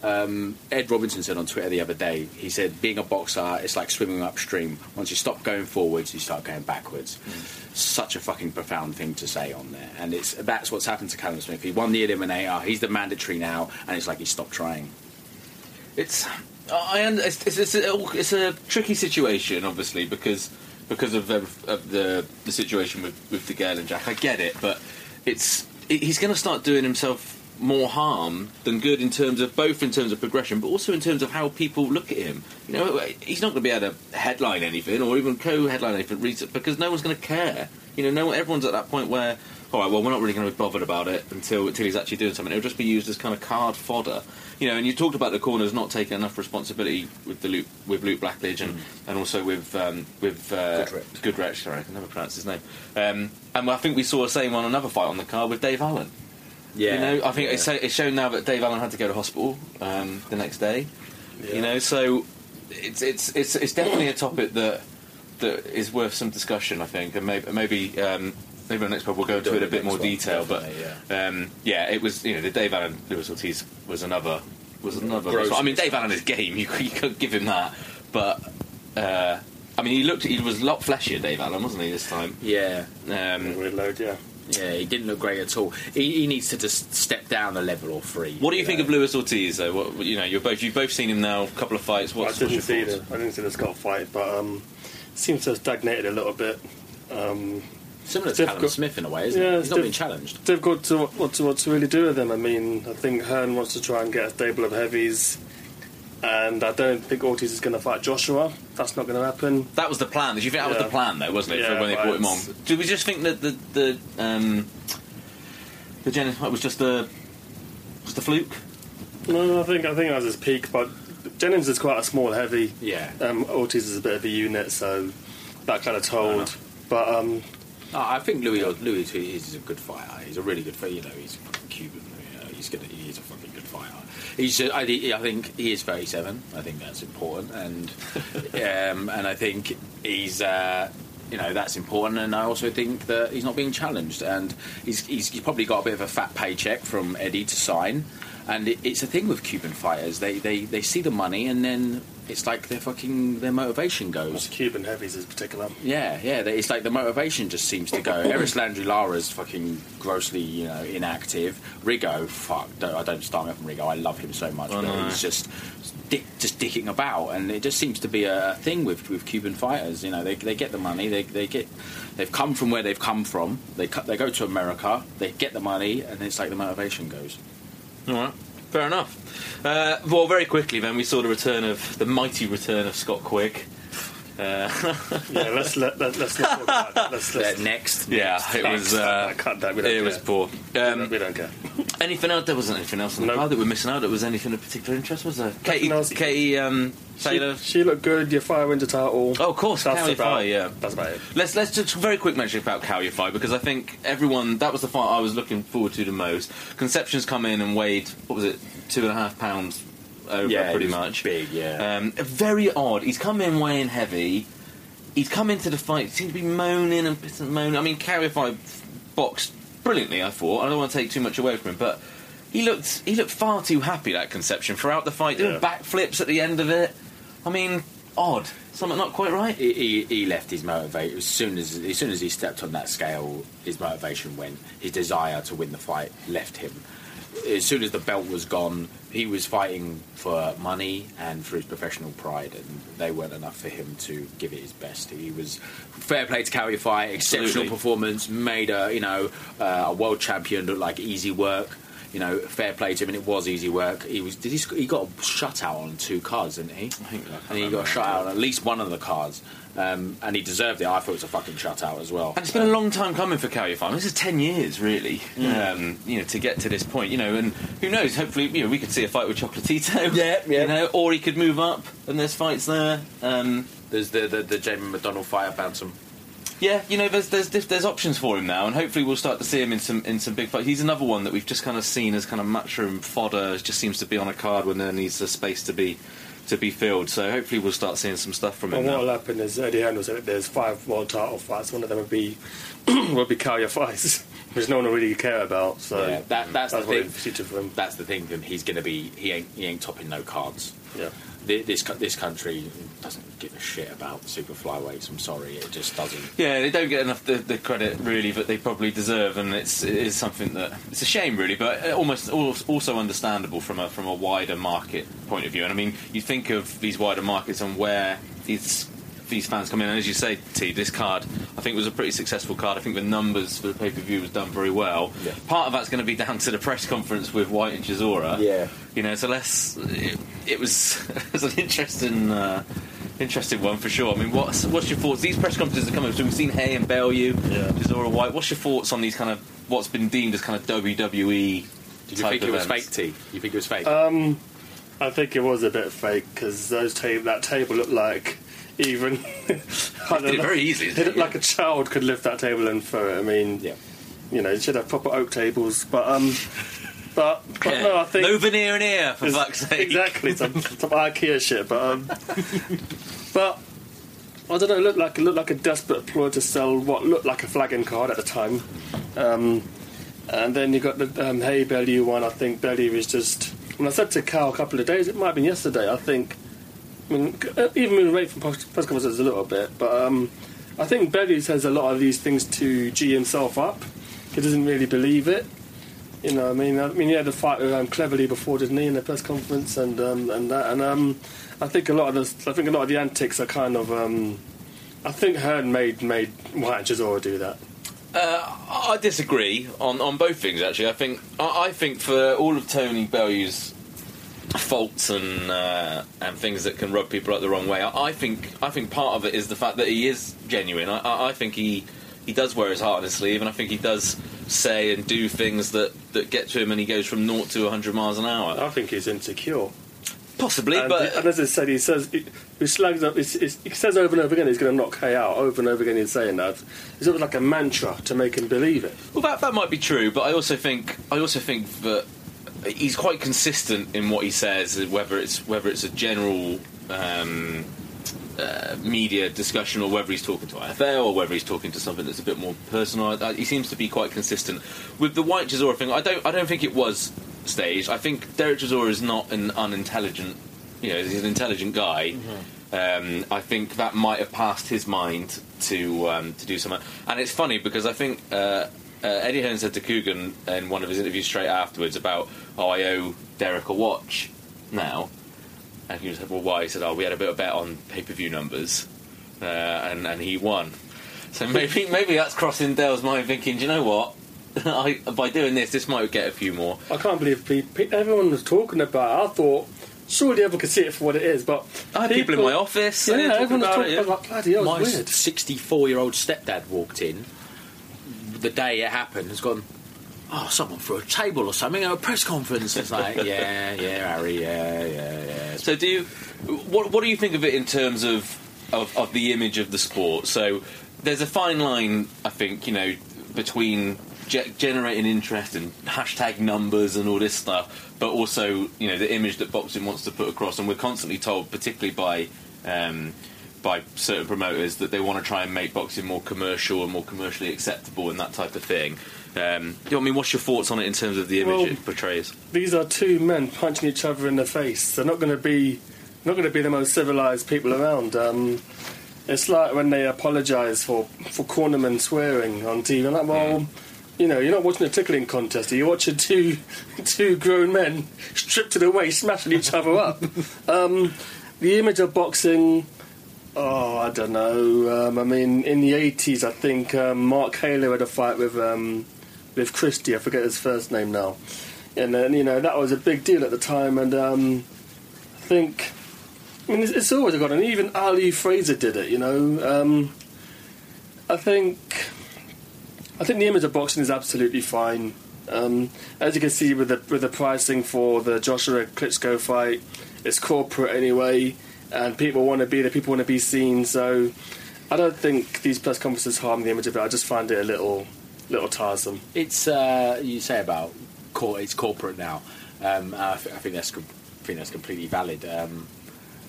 Um, Ed Robinson said on Twitter the other day, he said being a boxer it's like swimming upstream. Once you stop going forwards, you start going backwards. Mm. Such a fucking profound thing to say on there, and it's that's what's happened to Callum Smith. He won the Eliminator, he's the mandatory now, and it's like he stopped trying. It's I it's, it's, it's, a, it's a tricky situation obviously because because of, of, of the the situation with, with the girl and Jack. I get it, but it's it, he's going to start doing himself more harm than good in terms of both in terms of progression but also in terms of how people look at him. You know, he's not going to be able to headline anything or even co-headline anything because no one's going to care. You know, no one, everyone's at that point where, all right, well, we're not really going to be bothered about it until until he's actually doing something. It'll just be used as kind of card fodder. You know, and you talked about the corners not taking enough responsibility with the Luke, with Luke Blackledge and, mm. and also with um, with uh, Gudrecht. Gudrecht, sorry, I can never pronounce his name. Um, and I think we saw the same on another fight on the card with Dave Allen. Yeah, you know, I think yeah. it's, it's shown now that Dave Allen had to go to hospital um, the next day. Yeah. You know, so it's it's it's it's definitely a topic that that is worth some discussion. I think, and maybe maybe um, maybe on the next pod we'll go into it a bit more detail. But yeah. Um, yeah, it was you know the Dave Allen Luis Ortiz was another was another. Gross. I mean, Dave Allen is game. You you can't give him that, but. Uh, I mean, he looked. He was a lot fleshier, Dave Allen, wasn't he, this time? Yeah. Um, Weird load, yeah. Yeah, he didn't look great at all. He, he needs to just step down a level or three. What do you, you think know? of Luis Ortiz, though? What, you know, you're both you've both seen him now, a couple of fights. What's, I didn't what's your see thoughts? the I didn't see the Scott fight, but um, seems to have stagnated a little bit. Um, Similar to Callum Smith in a way, isn't yeah, it? He's not diff- been challenged. Difficult to what to what to really do with him. I mean, I think Hearn wants to try and get a stable of heavies, and I don't think Ortiz is going to fight Joshua. That's not going to happen. That was the plan. Did you think that yeah. was the plan, though, wasn't it? Yeah, for when they brought him on, do we just think that the the um, the gen- it was just the was the fluke? No, I think I think that was his peak, but Jennings is quite a small heavy. Yeah. Um, Ortiz is a bit of a unit, so that kind of told. But um. No, I think Louis Louis is a good fighter. He's a really good fighter. You know, he's fucking Cuban. You know, he's gonna, he is a fucking good fighter. He's, I think he is thirty-seven. I think that's important, and um, and I think he's, uh, you know, that's important. And I also think that he's not being challenged, and he's he's, he's probably got a bit of a fat paycheck from Eddie to sign. And it, it's a thing with Cuban fighters. They, they they see the money, and then it's like their fucking their motivation goes. That's Cuban heavies in particular. Yeah, yeah. They, it's like the motivation just seems to go. Eris Landry-Lara's fucking grossly, you know, inactive. Rigo, fuck. Don't, I don't start me up on Rigo. I love him so much, oh, but no. he's just dick, just dicking about, and it just seems to be a thing with, with Cuban fighters. You know, they they get the money. They they get. They've come from where they've come from. They they go to America. They get the money, and it's like the motivation goes. Alright, fair enough. Uh, well, very quickly then, we saw the return of, the mighty return of Scott Quigg. Uh, yeah, let's, let, let, let's not talk about that. Let's, let's, uh, next. Yeah, next. it was... Uh, I can't, no, we don't it care. was poor. Um, we don't care. Anything else? There wasn't anything else on the nope. card that we're missing out. That was anything of particular interest, was there? Katie, Katie um, Taylor? She, she looked good, your fire wins a title. Oh, of course, Cowley Fire, yeah. That's about it. Let's, let's just very quick mention about Cowley Fire, because I think everyone... That was the fight I was looking forward to the most. Conception's come in and weighed, what was it, two and a half pounds... over yeah, pretty much big yeah um, very odd. He's come in weighing heavy, he's come into the fight, he seemed to be moaning and pissing and moaning. I mean, Cowley boxed brilliantly, I thought. I don't want to take too much away from him, but he looked he looked far too happy, that Conception, throughout the fight, doing yeah. backflips at the end of it. I mean, odd, something not quite right. He, he, he left his motivation as soon as as soon as he stepped on that scale. His motivation went, his desire to win the fight left him. As soon as the belt was gone, he was fighting for money and for his professional pride, and they weren't enough for him to give it his best. He was fair play to Cowley Fire, exceptional Absolutely. performance, made a you know uh, a world champion look like easy work. You know, fair play to him, and it was easy work. He was did he sc- he got a shutout on two cards, didn't he? I think I and he got a shutout on at least one of the cards. Um, and he deserved it. I thought it was a fucking shutout as well. And it's been um, a long time coming for Cowley Farm. This is ten years, really. Yeah. Um, you know, to get to this point, you know, and who knows? Hopefully, you know, we could see a fight with Chocolatito. Yeah, yeah. You know, or he could move up, and there's fights there. Um, there's the the, the Jamie McDonald fight. I found some. Yeah, you know, there's there's there's options for him now, and hopefully we'll start to see him in some in some big fights. He's another one that we've just kind of seen as kind of matchroom fodder. Just seems to be on a card when there needs a space to be. to be filled, so hopefully we'll start seeing some stuff from him. And what will happen is Eddie Hearn will say that there's five world title fights, one of them would be will be Cowley fights, which no one will really care about, so yeah, that, that's, that's the thing future for him. That's the thing for him. He's going to be he ain't, he ain't topping no cards. Yeah. This this country doesn't give a shit about super flyweights. I'm sorry, it just doesn't. Yeah, they don't get enough the, the credit really that they probably deserve, and it's it is something that it's a shame really, but almost also understandable from a from a wider market point of view. And I mean, you think of these wider markets and where these these fans come in, and as you say, T, this card I think was a pretty successful card. I think the numbers for the pay per view was done very well. Yeah. Part of that's going to be down to the press conference with White and Chisora. Yeah. You know, so less. It, it was it was an interesting, uh, interesting one for sure. I mean, what's what's your thoughts? These press conferences are coming up. So we've seen Hay and Bellew, yeah. Chisora, White. What's your thoughts on these kind of what's been deemed as kind of W W E? Did you type think events? It was fake? T. You think it was fake? Um, I think it was a bit fake because those table that table looked like even. I did it very easily. It looked yeah. like a child could lift that table and throw it. I mean, yeah. you know, you should have proper oak tables, but um. But, but yeah. no, I think no veneer in here for fuck's sake. Exactly, some, some IKEA shit. But um, but I don't know. It looked like it looked like a desperate ploy to sell what looked like a flagging card at the time. Um, and then you got the um, Hay Bellew one. I think Bellew was just. When I said to Cal a couple of days, it might have been yesterday. I think. I mean, even moving away from press conferences a little bit, but um, I think Bellew says a lot of these things to G himself up. He doesn't really believe it. You know, I mean, I mean, he had a fight um, cleverly before, didn't he, in the press conference, and um, and that, and um, I think a lot of the, I think a lot of the antics are kind of, um, I think Hearn made made White and Chisora do that. Uh, I disagree on, on both things, actually. I think I, I think for all of Tony Bellew's faults and uh, and things that can rub people up the wrong way, I, I think I think part of it is the fact that he is genuine. I, I, I think he he does wear his heart on his sleeve, and I think he does say and do things that, that get to him, and he goes from naught to one hundred miles an hour. I think he's insecure. Possibly, and but... He, and as I said, he says... He, he slags up... It's, it's, he says over and over again he's going to knock Hay out. Over and over again he's saying that. It's sort of like a mantra to make him believe it. Well, that, that might be true, but I also think... I also think that he's quite consistent in what he says, whether it's whether it's a general um, uh, media discussion or whether he's talking to I F L or whether he's talking to something that's a bit more personal. I, I, he seems to be quite consistent. With the White Chisora thing, I don't. I don't think it was... staged. I think Derek Chisora is not an unintelligent, you know, he's an intelligent guy. Mm-hmm. Um, I think that might have passed his mind to um, to do something. And it's funny because I think uh, uh, Eddie Hearn said to Coogan in one of his interviews straight afterwards about, oh, I owe Derek a watch now. And he said, well, why? He said, oh, we had a bit of bet on pay-per-view numbers. Uh, and, and he won. So maybe maybe that's crossing Dale's mind thinking, do you know what? I, by doing this, this might get a few more. I can't believe people, everyone was talking about it. I thought, surely everyone could see it for what it is, but... I had people, people in my office. Yeah, yeah everyone was talking about it. Like, bloody hell, my weird. sixty-four-year-old stepdad walked in the day it happened. Has gone, oh, someone threw a table or something at a press conference. It's like, yeah, yeah, Harry, yeah, yeah, yeah. So do you... What, what do you think of it in terms of, of, of the image of the sport? So there's a fine line, I think, you know, between... generating interest and hashtag numbers and all this stuff, but also, you know, the image that boxing wants to put across, and we're constantly told, particularly by um, by certain promoters, that they want to try and make boxing more commercial and more commercially acceptable and that type of thing. Um, do you know I mean? What's your thoughts on it in terms of the image well, it portrays? These are two men punching each other in the face. They're not going to be not going to be the most civilised people around. Um, it's like when they apologise for for cornermen swearing on T V. I'm like, well. Yeah. You know, you're not watching a tickling contest. You're watching two two grown men stripped to the waist, smashing each other up. Um, the image of boxing, oh, I don't know. Um, I mean, in the eighties, I think um, Mark Haler had a fight with um, with Christie. I forget his first name now. And then, you know, that was a big deal at the time. And um, I think, I mean, it's, it's always got. And even Ali Fraser did it. You know, um, I think. I think the image of boxing is absolutely fine. Um, as you can see with the with the pricing for the Joshua Klitschko fight, it's corporate anyway, and people want to be there, people want to be seen. So I don't think these press conferences harm the image of it. I just find it a little little tiresome. It's uh, you say about cor- it's corporate now. Um, I, th- I think that's com- I think that's completely valid. Um,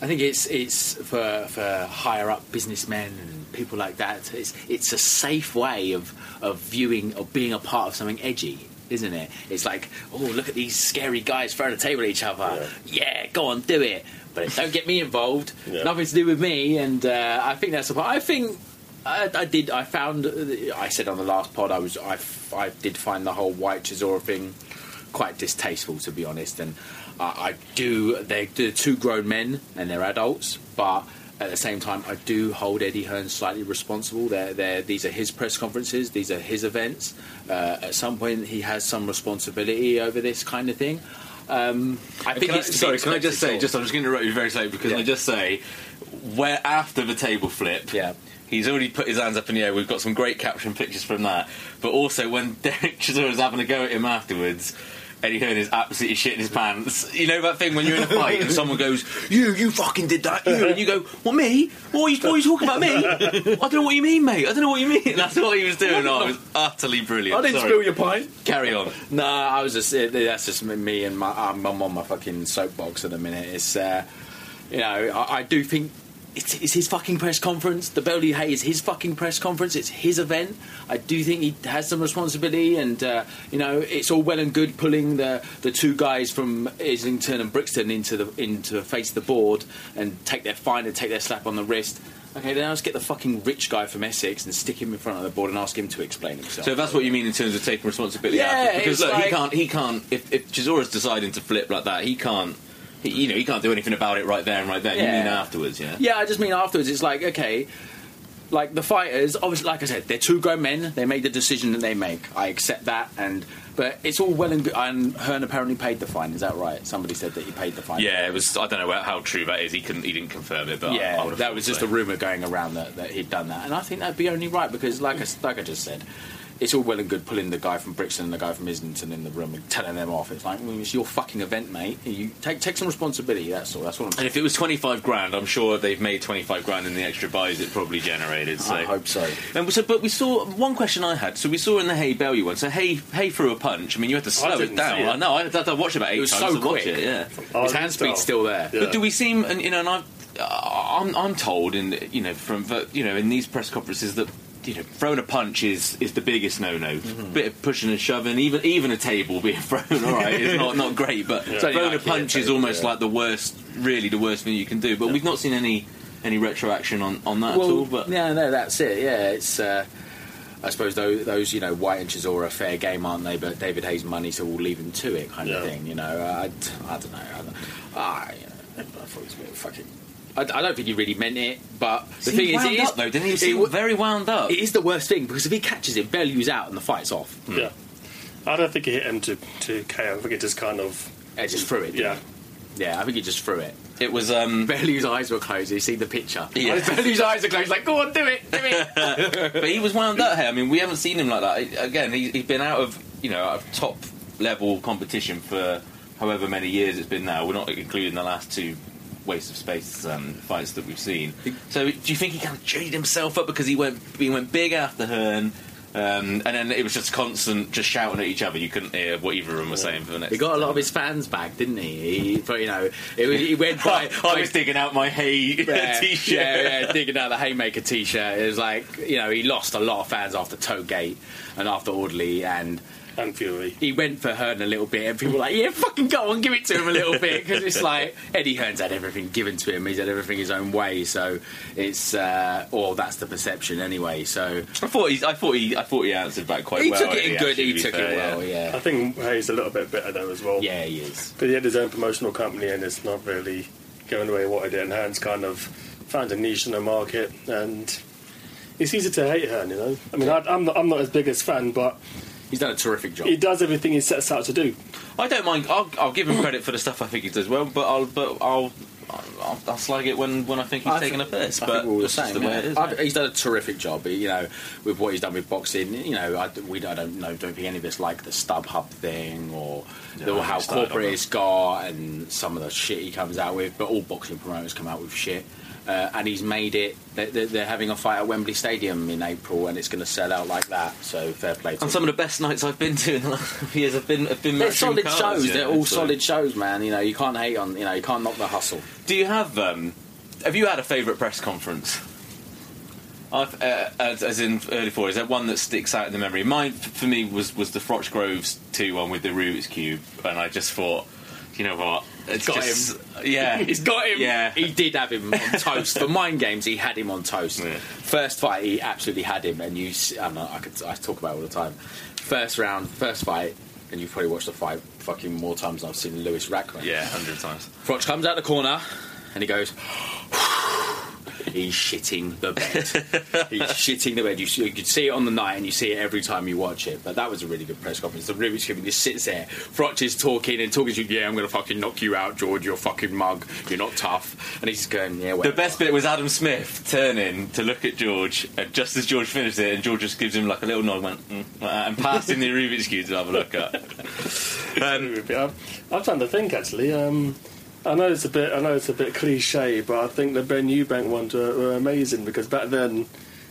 I think it's it's for for higher up businessmen and people like that. It's it's a safe way of of viewing or being a part of something edgy, isn't it? It's like, oh, look at these scary guys throwing a table at each other. Yeah, yeah go on, do it. But don't get me involved. Yeah. Nothing to do with me. And uh, I think that's the part. I think I, I did. I found. I said on the last pod, I was I, I did find the whole White Chisora thing quite distasteful, to be honest. And. Uh, I do. They're, they're two grown men and they're adults, but at the same time, I do hold Eddie Hearn slightly responsible. They're, they're, these are his press conferences. These are his events. Uh, at some point, he has some responsibility over this kind of thing. Um, I think. It's I, sorry, can I just say? All. Just I'm just going to interrupt you very slightly because yeah. I just say, where after the table flip. Yeah. He's already put his hands up in the air. We've got some great caption pictures from that. But also when Derek Chisora is having a go at him afterwards. Eddie Hearn is absolutely shitting his pants. You know that thing when you're in a fight and someone goes, you, you fucking did that, you, and you go, what, me? What are you, what are you talking about, me? I don't know what you mean, mate. I don't know what you mean. That's what he was doing. Oh, it was utterly brilliant. I didn't Sorry. Spill your pint. Carry on. No, I was just, it, that's just me and my, I'm on my fucking soapbox at the minute. It's, uh, you know, I, I do think it's, it's his fucking press conference. The Bellevue Hay is his fucking press conference. It's his event. I do think he has some responsibility, and uh, you know, it's all well and good pulling the, the two guys from Islington and Brixton into the into the face of the board and take their fine and take their slap on the wrist. Okay, then I'll just get the fucking rich guy from Essex and stick him in front of the board and ask him to explain himself. So that's what you mean in terms of taking responsibility. Yeah, after? Because look, like... he can't. He can't. If, if Chisora's deciding to flip like that, he can't. You know, you can't do anything about it right there and right there. Yeah. You mean afterwards, yeah? Yeah, I just mean afterwards. It's like, okay, like the fighters, obviously, like I said, they're two grown men. They make the decision that they make. I accept that, and but it's all well and good. And Hearn apparently paid the fine. Is that right? Somebody said that he paid the fine. Yeah, it was. I don't know how true that is. He couldn't. He didn't confirm it. But yeah, I, I that was just so. a rumor going around that, that he'd done that. And I think that'd be only right because, like I, like I just said, it's all well and good pulling the guy from Brixton and the guy from Islington in the room and telling them off. It's like, well, it's your fucking event, mate. You take take some responsibility. That's all. That's what I'm saying. And if it was twenty-five grand, I'm sure they've made twenty-five grand in the extra buys it probably generated. So. I hope so. And so, but we saw one question I had. So we saw in the Hay Bellew one. So Hay Hay threw a punch. I mean, you had to slow it down. I know. I had to watch it about eight times. It was so quick. It, yeah, his hand speed's still there. Yeah. But do we seem? And you know, and I've, I'm I'm told, in you know, from you know, in these press conferences that. You know, throwing a punch is, is the biggest no-no. Mm-hmm. Bit of pushing and shoving, even even a table being thrown, all right, is not, not great, but yeah. throwing like a punch is table, almost yeah. like the worst, really the worst thing you can do. But yeah. we've not seen any any retro action on, on that well, at all. But yeah, no, that's it. Yeah, it's. Uh, I suppose those, those you know, White and Chisora are fair game, aren't they? But David Hayes' money, so we'll leave him to it, kind yeah. of thing. You know, I, I don't know. I, don't, I, you know, I thought it was a bit fucking. I, I don't think he really meant it, but the thing is, it is, though, didn't he? He seemed very wound up. It is the worst thing because if he catches him, Bellew's out and the fight's off. Mm. Yeah, I don't think he hit him to to K O. I think it just kind of it just threw it. Yeah, he? yeah, I think he just threw it. It was um, Bellew's eyes were closed. You see the picture. Yeah. Bellew's eyes are closed. Like, go on, do it, do it. But he was wound up here. I mean, we haven't seen him like that again. He, he's been out of you know out of top level competition for however many years it's been now. We're not including the last two. Waste of space um, fights that we've seen. So, do you think he kind of jaded himself up because he went he went big after Hearn, um, and then it was just constant, just shouting at each other. You couldn't hear what either of them were saying for the next. He got a lot time. of his fans back, didn't he? he but you know, it, he went by. I, I was digging out my Hay yeah, t-shirt, yeah, yeah, digging out the Haymaker t-shirt. It was like you know, he lost a lot of fans after Togate and after Audley and. And Fury. He went for Hearn a little bit, and people were like, yeah, fucking go on, give it to him a little bit, because it's like, Eddie Hearn's had everything given to him, he's had everything his own way, so it's, uh, or that's the perception anyway, so... I thought he, I thought he, I thought he answered back quite he well. He took it in good, he took fair, it well, yeah. yeah. I think Hayes a little bit better, though, as well. Yeah, he is. Because he had his own promotional company, and it's not really going away what he did, and Hearn's kind of found a niche in the market, and it's easy to hate Hearn, you know? I mean, I, I'm, not, I'm not his biggest fan, but... He's done a terrific job. He does everything he sets out to do. I don't mind. I'll, I'll give him credit for the stuff I think he does well, but I'll but I'll I'll, I'll slag it when, when I think he's I taking think, a piss. I but think we're all the same. The way yeah. it is, I, he's done a terrific job. You know, with what he's done with boxing. You know, I, we I don't know. Don't think any of us like the StubHub thing or yeah, the, how corporate it's got and some of the shit he comes out with. But all boxing promoters come out with shit. Uh, and he's made it. They're, they're having a fight at Wembley Stadium in April, and it's going to sell out like that. So fair play. To and some him. of the best nights I've been to in the last few years have been have been. They're solid cars, shows. Yeah, they're all so. solid shows, man. You know, you can't hate on. You know, you can't knock the hustle. Do you have? Um, have you had a favourite press conference? I've, uh, as, as in early four, is there one that sticks out in the memory? Mine for me was was the Frochgrove's two one with the Rubik's Cube, and I just thought, you know what. It's got just, him. Yeah. He's got him. Yeah. He did have him on toast. For Mind Games, he had him on toast. Yeah. First fight, he absolutely had him. And you... I, know, I, could, I talk about it all the time. First round, first fight, and you've probably watched the fight fucking more times than I've seen Lewis Rackman. Yeah, a hundred times. Froch comes out the corner, and he goes... He's shitting the bed. He's shitting the bed. You, you could see it on the night, and you see it every time you watch it. But that was a really good press conference. The Rubik's Cube just sits there. Froch is talking and talking to you. Yeah, I'm going to fucking knock you out, George. You're a fucking mug. You're not tough. And he's just going, yeah, whatever. The best bit was Adam Smith turning to look at George, and just as George finished it, and George just gives him like a little nod, and went mm, like that, and passed him the Rubik's Cube to have a look at. Um, I'm trying to think actually. Um, I know it's a bit. I know it's a bit cliche, but I think the Ben Eubank ones were, were amazing because back then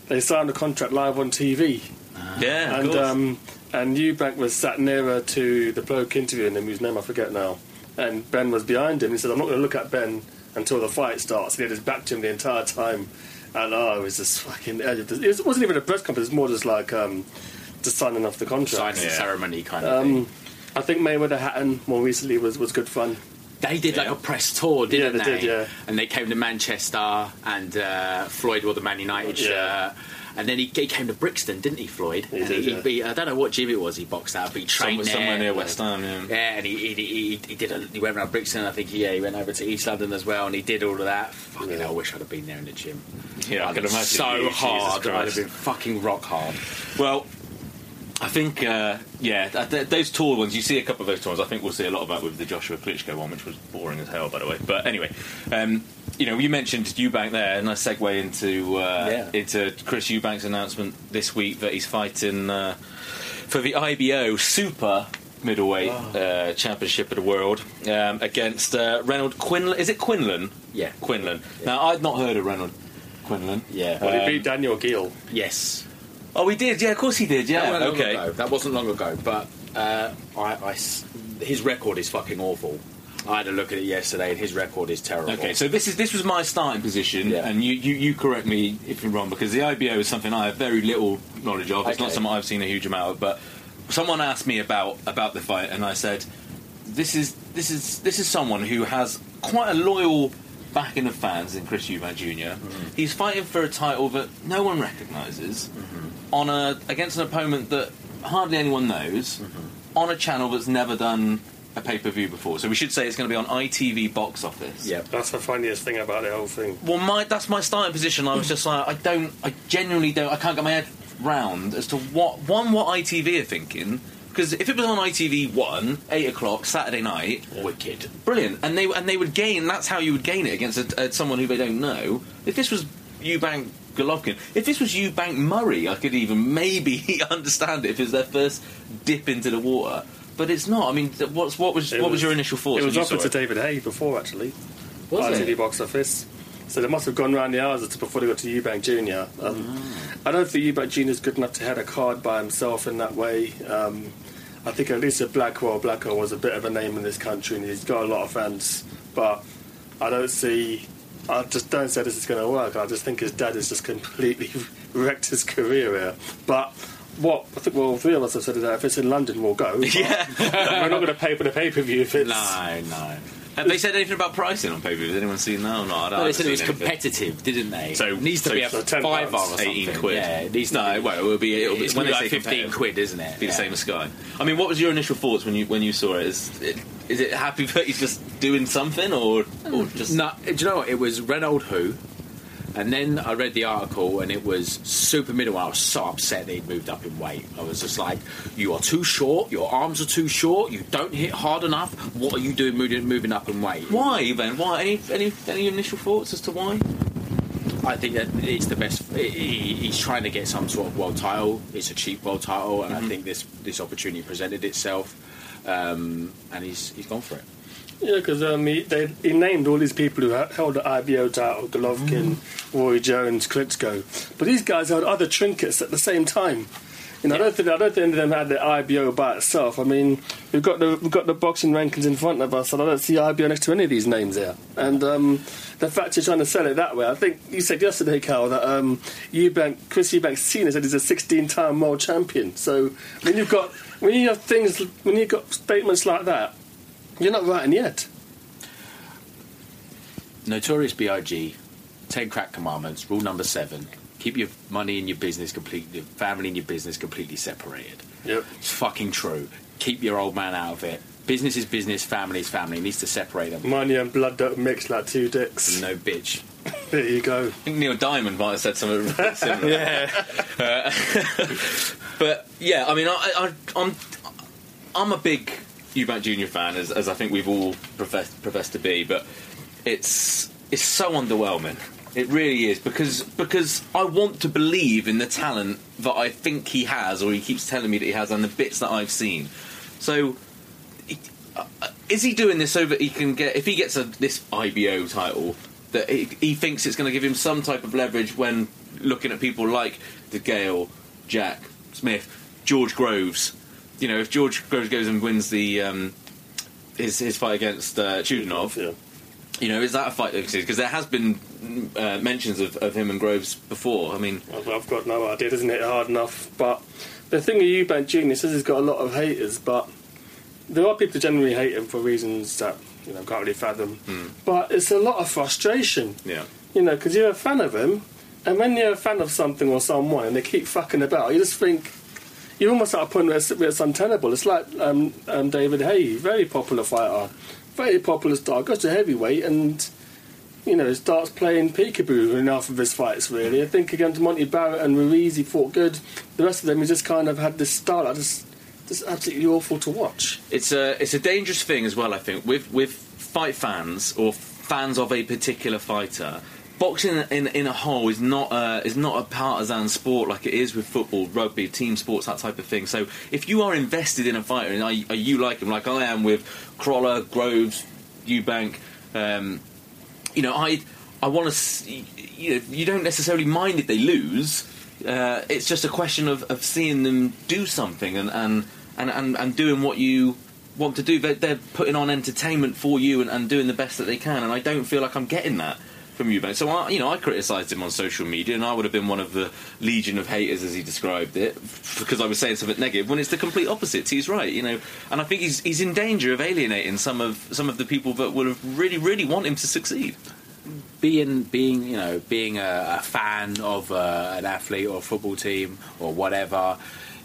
they signed a contract live on T V. Ah. Yeah, and of course. Um, and Eubank was sat nearer to the bloke interviewing him, whose name I forget now. And Ben was behind him. He said, "I'm not going to look at Ben until the fight starts." And he had his back to him the entire time, and oh, it was just fucking. It wasn't even a press conference. It was more just like um, just signing off the contract, signing yeah. the ceremony kind of um, thing. I think Mayweather Hatton more recently was, was good fun. They did, yeah. like, a press tour, didn't yeah, they? they? Did, yeah. And they came to Manchester, and uh, Floyd wore the Man United shirt. Yeah. And then he, he came to Brixton, didn't he, Floyd? He and did, he, yeah. beat, I don't know what gym it was he boxed out, but he trained Somewhere, somewhere near West Ham, yeah. Yeah, and he, he, he, he, did a, he went around Brixton, I think, yeah, he went over to East London as well, and he did all of that. Fucking yeah. hell, I wish I'd have been there in the gym. Yeah, I can imagine. So hard, it would have been fucking rock hard. Well, I think, uh, yeah, th- those tall ones, you see a couple of those tall ones, I think we'll see a lot of that with the Joshua Klitschko one, which was boring as hell, by the way. But anyway, um, you know, you mentioned Eubank there, and I segue into uh, yeah. into Chris Eubank's announcement this week that he's fighting uh, for the I B O Super Middleweight oh. uh, Championship of the World um, against uh, Reynold Quinlan. Is it Quinlan? Yeah. Quinlan. Yeah. Now, I'd not heard of Reynold Quinlan. Yeah. Well, um, he beat Daniel Gill. Yes. Oh, he did. Yeah, of course he did. Yeah, that okay. Ago. That wasn't long ago, but uh, I, I, his record is fucking awful. I had a look at it yesterday, and his record is terrible. Okay, so this is this was my starting position, yeah. and you, you, you correct me if you're wrong, because the I B O is something I have very little knowledge of. It's okay. Not something I've seen a huge amount of. But someone asked me about about the fight, and I said, "This is this is this is someone who has quite a loyal backing of fans in Chris Eubank Junior Mm-hmm. He's fighting for a title that no one recognises." Mm-hmm. On a against an opponent that hardly anyone knows, mm-hmm. on a channel that's never done a pay-per-view before. So we should say it's going to be on I T V Box Office. Yeah, that's the funniest thing about the whole thing. Well, my that's my starting position. I was just like, I don't, I genuinely don't, I can't get my head round as to what one what I T V are thinking. Because if it was on I T V one, eight o'clock, Saturday night... Yeah. Wicked. Brilliant. And they and they would gain, that's how you would gain it against a, a, someone who they don't know. If this was Eubank Golovkin. If this was Eubank Murray, I could even maybe understand it if it was their first dip into the water. But it's not. I mean, what's, what was it what was, was your initial thoughts? It was offered to David Haye before, actually. Was it? I T V Box Office. So they must have gone round the houses before they got to Eubank Junior Um, mm. I don't think Eubank Junior is good enough to head a card by himself in that way. Um, I think Elisa Blackwell, Blackwell was a bit of a name in this country, and he's got a lot of fans. But I don't see... I just don't say this is going to work. I just think his dad has just completely wrecked his career here. But what I think all three of us have said is that if it's in London, we'll go. Yeah. We're not going to pay for the pay-per-view if it's... No, no. Have they said anything about pricing on pay-per-view? Has anyone seen that or not? No, they said it was anything. Competitive, didn't they? So it needs to so, be a so five or something. eighteen quid. Yeah, it needs to no, be, well, it'll be, it'll be it's when they like fifteen quid, isn't it? Be yeah. the same as Sky. I mean, what was your initial thoughts when you when you saw it? Is it, is it happy that he's just doing something, or, or just? No, do you know what? It was Reynold who, and then I read the article, and it was super middleweight. I was so upset that he'd moved up in weight. I was just like, you are too short, your arms are too short, you don't hit hard enough, what are you doing moving up in weight? Why, then? Why? Any any, any initial thoughts as to why? I think that it's the best... He, he's trying to get some sort of world title. It's a cheap world title, and mm-hmm. I think this, this opportunity presented itself, um, and he's he's gone for it. Yeah, because um, he, he named all these people who held the I B O title, Golovkin, mm. Roy Jones, Klitschko. But these guys held other trinkets at the same time. You know, yeah. I don't think I don't think any of them had the I B O by itself. I mean, we've got the we've got the boxing rankings in front of us, and I don't see I B O next to any of these names there. And um, the fact you're trying to sell it that way, I think you said yesterday, Carl, that um, Eubank, Chris Eubank Senior said he's a sixteen-time world champion. So when you've got when you have things when you've got statements like that. You're not writing yet. Notorious B I G, ten crack commandments, rule number seven. Keep your money and your business completely, your family and your business completely separated. Yep. It's fucking true. Keep your old man out of it. Business is business, family is family. It needs to separate them. Money and blood don't mix like two dicks. No, bitch. There you go. I think Neil Diamond might have said something similar. Yeah. Uh, but, yeah, I mean, I, I, I'm, I'm a big... Eubank Junior fan, as, as I think we've all professed, professed to be, but it's it's so underwhelming. It really is, because because I want to believe in the talent that I think he has, or he keeps telling me that he has, and the bits that I've seen. So, it, uh, is he doing this so that he can get... If he gets a, this I B O title, that he, he thinks it's going to give him some type of leverage when looking at people like De Gale, Jack Smith, George Groves... You know, if George Groves goes and wins the um, his his fight against uh, Chudinov, yeah. you know, is that a fight that exists? Because there has been uh, mentions of, of him and Groves before. I mean, I've got no idea. Doesn't hit hard enough. But the thing with Eubank Junior says he's got a lot of haters, but there are people who generally hate him for reasons that you know can't really fathom. Mm. But it's a lot of frustration. Yeah, you know, because you're a fan of him, and when you're a fan of something or someone, and they keep fucking about, you just think. You're almost at a point where it's, where it's untenable. It's like um, um, David Haye, very popular fighter, very popular star, goes to heavyweight and you know, starts playing peekaboo in half of his fights, really. I think against Monty Barrett and Ruiz, he fought good. The rest of them, he just kind of had this style that just, just absolutely awful to watch. It's a, it's a dangerous thing as well, I think, with, with fight fans or fans of a particular fighter. Boxing in in a whole is not a, is not a partisan sport like it is with football, rugby, team sports, that type of thing. So if you are invested in a fighter, and are, are you like him, like I am with Crawler, Groves, Eubank, um, you know, I I want to, you know, you don't necessarily mind if they lose. Uh, it's just a question of, of seeing them do something and and, and, and and doing what you want to do. They're, they're putting on entertainment for you and, and doing the best that they can. And I don't feel like I'm getting that from Eubank. So, I, you know, I criticised him on social media, and I would have been one of the legion of haters, as he described it, because I was saying something negative, when it's the complete opposite. He's right, you know. And I think he's he's in danger of alienating some of some of the people that would have really, really want him to succeed. Being, being you know, being a, a fan of uh, an athlete or a football team or whatever,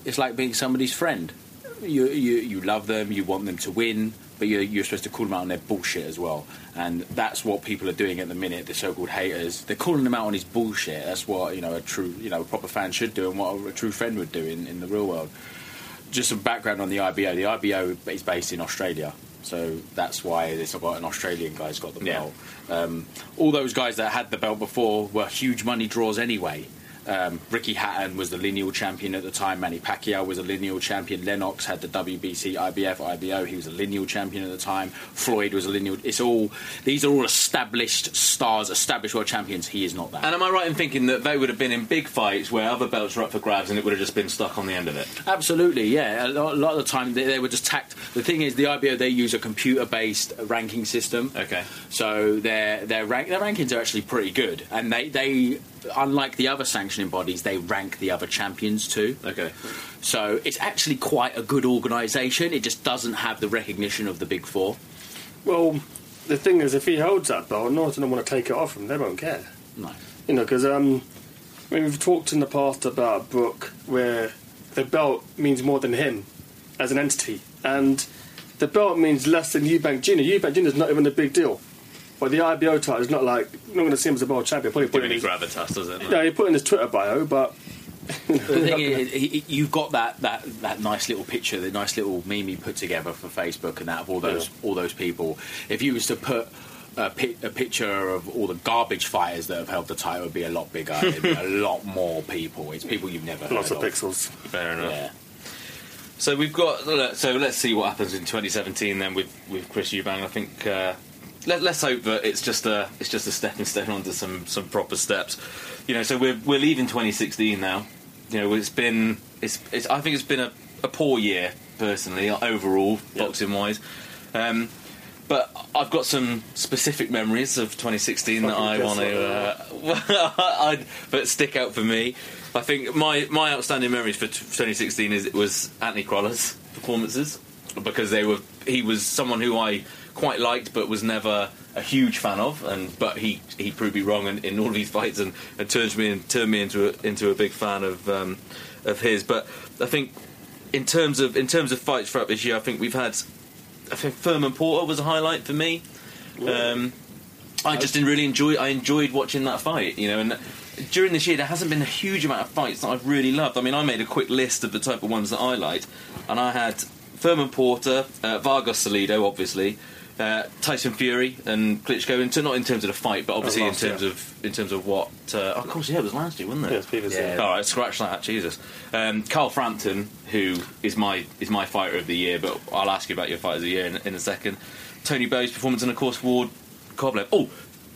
it's like being somebody's friend. You, you, you love them, you want them to win, but you're, you're supposed to call them out on their bullshit as well. And that's what people are doing at the minute, the so-called haters. They're calling him out on his bullshit. That's what, you know, a true, you know, a proper fan should do, and what a true friend would do in, in the real world. Just some background on the I B O. The I B O is based in Australia, so that's why it's about an Australian guy's got the belt. Yeah. Um, all those guys that had the belt before were huge money draws anyway. Um, Ricky Hatton was the lineal champion at the time. Manny Pacquiao was a lineal champion. Lennox had the W B C, I B F, I B O. He was a lineal champion at the time. Floyd was a lineal. It's all, these are all established stars, established world champions. He is not that. And am I right in thinking that they would have been in big fights where other belts were up for grabs and it would have just been stuck on the end of it? Absolutely, yeah. A lot, a lot of the time they, they were just tacked. The thing is, the I B O, they use a computer-based ranking system. Okay. So their their rank their rankings are actually pretty good, and they they. Unlike the other sanctioning bodies, they rank the other champions too. Okay. So it's actually quite a good organisation. It just doesn't have the recognition of the Big Four. Well, the thing is, if he holds that belt, Norton don't want to take it off him. They won't care. No. You know, because um, I mean, we've talked in the past about Brooke, where the belt means more than him as an entity, and the belt means less than Eubank Junior Eubank Junior is not even a big deal. Well, the I B O title is not like, not going to see him as a world champion. Probably put in his, gravitas, doesn't it? No, he put in his Twitter bio, but you know, the thing is, he, he, you've got that, that, that nice little picture, the nice little meme he put together for Facebook, and that of all those yeah. all those people. If you was to put a, pi- a picture of all the garbage fighters that have held the title, it would be a lot bigger. It'd be a lot more people. It's people you've never Lots heard of. Lots of pixels. Fair enough. Yeah. So we've got. So let's see what happens in twenty seventeen then with with Chris Eubank. I think. Uh, Let, let's hope that it's just a it's just a stepping stone onto some, some proper steps, you know. So we're we're leaving twenty sixteen now. You know, it's been it's, it's I think it's been a, a poor year personally overall, yep. boxing wise. Um, but I've got some specific memories of twenty sixteen Fucking that I want to, uh, I, but stick out for me. I think my, my outstanding memories for t- twenty sixteen is it was Anthony Croller's performances, because they were he was someone who I. quite liked, but was never a huge fan of, and but he, he proved me wrong in, in all of these fights, and, and turned me in, turned me into a, into a big fan of um, of his. But I think in terms of in terms of fights throughout this year, I think we've had. I think Thurman Porter was a highlight for me. Um, I just didn't really enjoy. I enjoyed watching that fight, you know. And during this year, there hasn't been a huge amount of fights that I've really loved. I mean, I made a quick list of the type of ones that I liked, and I had Thurman Porter, uh, Vargas Salido, obviously. Uh, Tyson Fury and Klitschko, in t- not in terms of the fight, but obviously in terms year. of in terms of what. Uh, oh, of course, yeah, it was last year, wasn't it? Yeah, it was previous yeah. year. All right, scratch that, Jesus. Um, Carl Frampton, who is my is my fighter of the year, but I'll ask you about your fighter of the year in, in a second. Tony Bowe's performance, and of course Ward Koblev. Oh,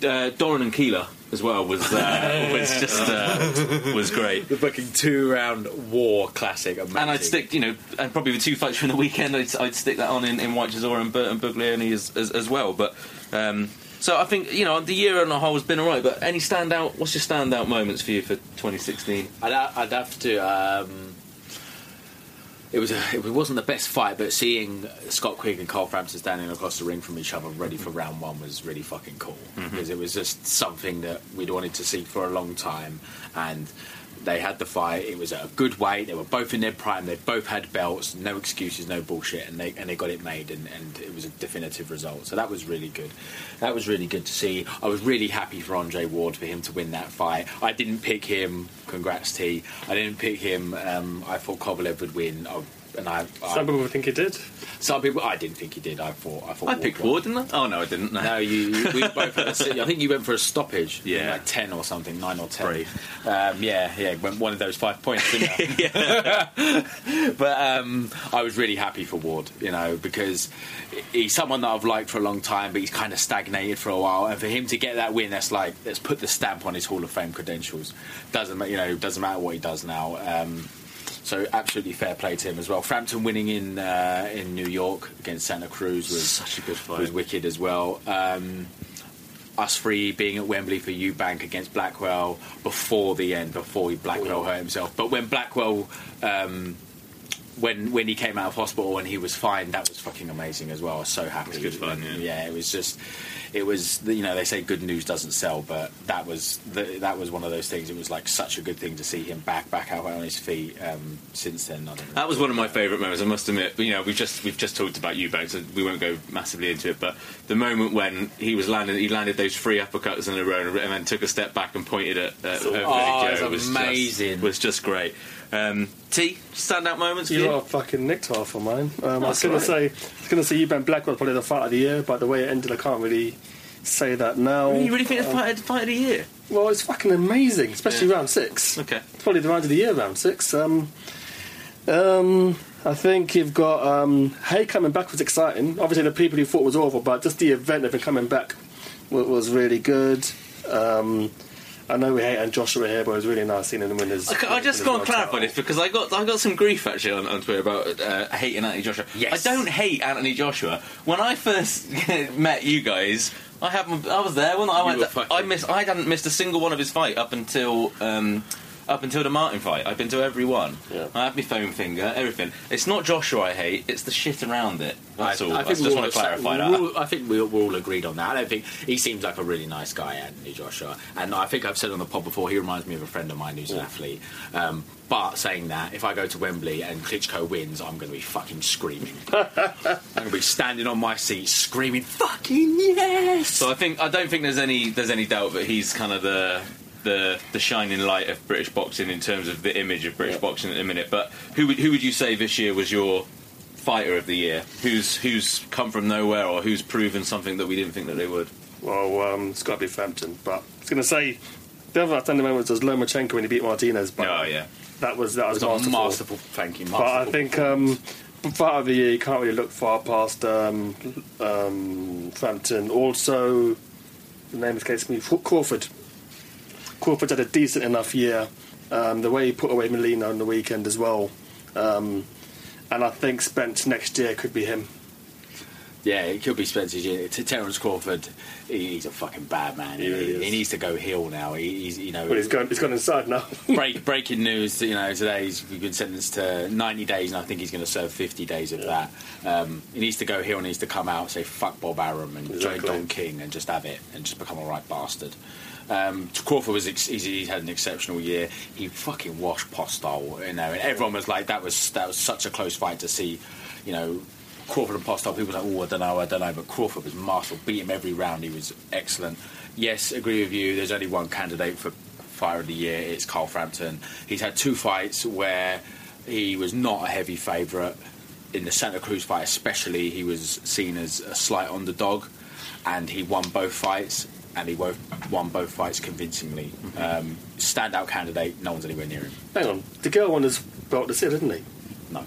uh, Doran and Keeler as well was uh, was just uh, was great. The fucking two round war classic, amazing. And I'd stick, you know, and probably the two fights from the weekend, I'd, I'd stick that on in, in White Chisora and Burton Buglioni as, as as well. But um, so I think, you know, the year on the whole has been alright. But any standout? What's your standout moments for you for twenty sixteen? I'd I'd have to. Um, it was a, it wasn't the best fight, but seeing Scott Quigg and Carl Frampton standing across the ring from each other ready for round one was really fucking cool, because mm-hmm. it was just something that we'd wanted to see for a long time, and They had the fight. It was at a good weight. They were both in their prime. They both had belts. No excuses, no bullshit. And they and they got it made, and, and it was a definitive result. So that was really good. That was really good to see. I was really happy for Andre Ward, for him to win that fight. I didn't pick him. Congrats, T. I didn't pick him. Um, I thought Kovalev would win. I, And I, I, some people think he did. Some people, I didn't think he did. I thought, I thought. I Ward picked Ward, didn't I? Oh no, I didn't. No, no you. you we both had a, I think you went for a stoppage. Yeah, like ten or something, nine or ten. Um, yeah, yeah, went one of those five points, didn't I? But um, I was really happy for Ward, you know, because he's someone that I've liked for a long time, but he's kind of stagnated for a while. And for him to get that win, that's like, let's put the stamp on his Hall of Fame credentials. Doesn't, you know, doesn't matter what he does now. Um, So absolutely fair play to him as well. Frampton winning in uh, in New York against Santa Cruz was such a good fight. Was wicked as well. Um, us three being at Wembley for Eubank against Blackwell before the end, before Blackwell hurt himself. But when Blackwell, um, when when he came out of hospital and he was fine, that was fucking amazing as well. I was so happy. It was good fun. Yeah. yeah, it was just, it was, you know, they say good news doesn't sell, but that was the, that was one of those things. It was like such a good thing to see him back back out on his feet. Um, since then, I don't know. That was one of my favourite moments, I must admit. You know, we've just we've just talked about Eubank, so we won't go massively into it. But the moment when he was landed, he landed those three uppercuts in a row, and then took a step back and pointed at. at oh, Joe. It was amazing! Just, was just great. Um, T, standout moments. You, you lot fucking nicked half of mine. Um, I was going right. to say, I was going to say Eubank Blackwell probably the fight of the year, but the way it ended, I can't really say that now. You really think um, the fight, fight of the year? Well, it's fucking amazing, especially yeah. round six. Okay, it's probably the round of the year, round six. Um, um, I think you've got um, Hay coming back was exciting. Obviously, the people who thought it was awful, but just the event of him coming back was, was really good. Um, I know we hate and Joshua here, but it was really nice seeing him win his. Okay, I just got to clarify this because I got I got some grief actually on, on Twitter about uh, hating Anthony Joshua. Yes. I don't hate Anthony Joshua. When I first met you guys, I haven't. I was there when I went. To, I missed. I hadn't missed a single one of his fight up until. Um, Up until the Martin fight, I've been to every one. Yeah. I have my foam finger, everything. It's not Joshua I hate; it's the shit around it. That's I, all. I, think I just want to clarify that. All, I think we we're all agreed on that. I don't think he seems like a really nice guy, Anthony Joshua. And I think I've said on the pod before, he reminds me of a friend of mine who's yeah. an athlete. Um, But saying that, if I go to Wembley and Klitschko wins, I'm going to be fucking screaming. I'm going to be standing on my seat screaming, "Fucking yes!" So I think I don't think there's any there's any doubt that he's kind of the. The, the shining light of British boxing in terms of the image of British yeah. boxing at the minute. But who would who would you say this year was your fighter of the year? Who's who's come from nowhere or who's proven something that we didn't think that they would? Well, um, it's got to be Frampton. But I was going to say the other outstanding moment was Lomachenko when he beat Martinez. But oh yeah, that was that was, was masterful. masterful. Thank you. Masterful. But I think um, fighter of the year you can't really look far past um, um, Frampton. Also, the name escapes me. Crawford. Crawford had a decent enough year. Um, the way he put away Molina on the weekend as well, um, and I think Spence next year could be him. Yeah, it could be Spence's year. To Terence Crawford, he's a fucking bad man. He, he, he needs to go heel now. He, he's you know, well, he's gone. He's gone inside now. break, breaking news. You know, today he's been sentenced to ninety days, and I think he's going to serve fifty days of yeah. that. Um, he needs to go heel. Needs to come out and say fuck Bob Arum and exactly. Joe Don King and just have it and just become a right bastard. Um, Crawford was ex- he's, he's had an exceptional year. He fucking washed Postal, you know, and everyone was like, that was that was such a close fight to see, you know, Crawford and Postal. People were like, oh, I don't know, I don't know, but Crawford was masterful. Beat him every round. He was excellent. Yes, agree with you. There's only one candidate for fighter of the year. It's Carl Frampton. He's had two fights where he was not a heavy favourite. In the Santa Cruz fight, especially, he was seen as a slight underdog, and he won both fights. And he won both fights convincingly. Mm-hmm. Um, standout candidate, no one's anywhere near him. Hang on, the girl won his belt this year, didn't he? No.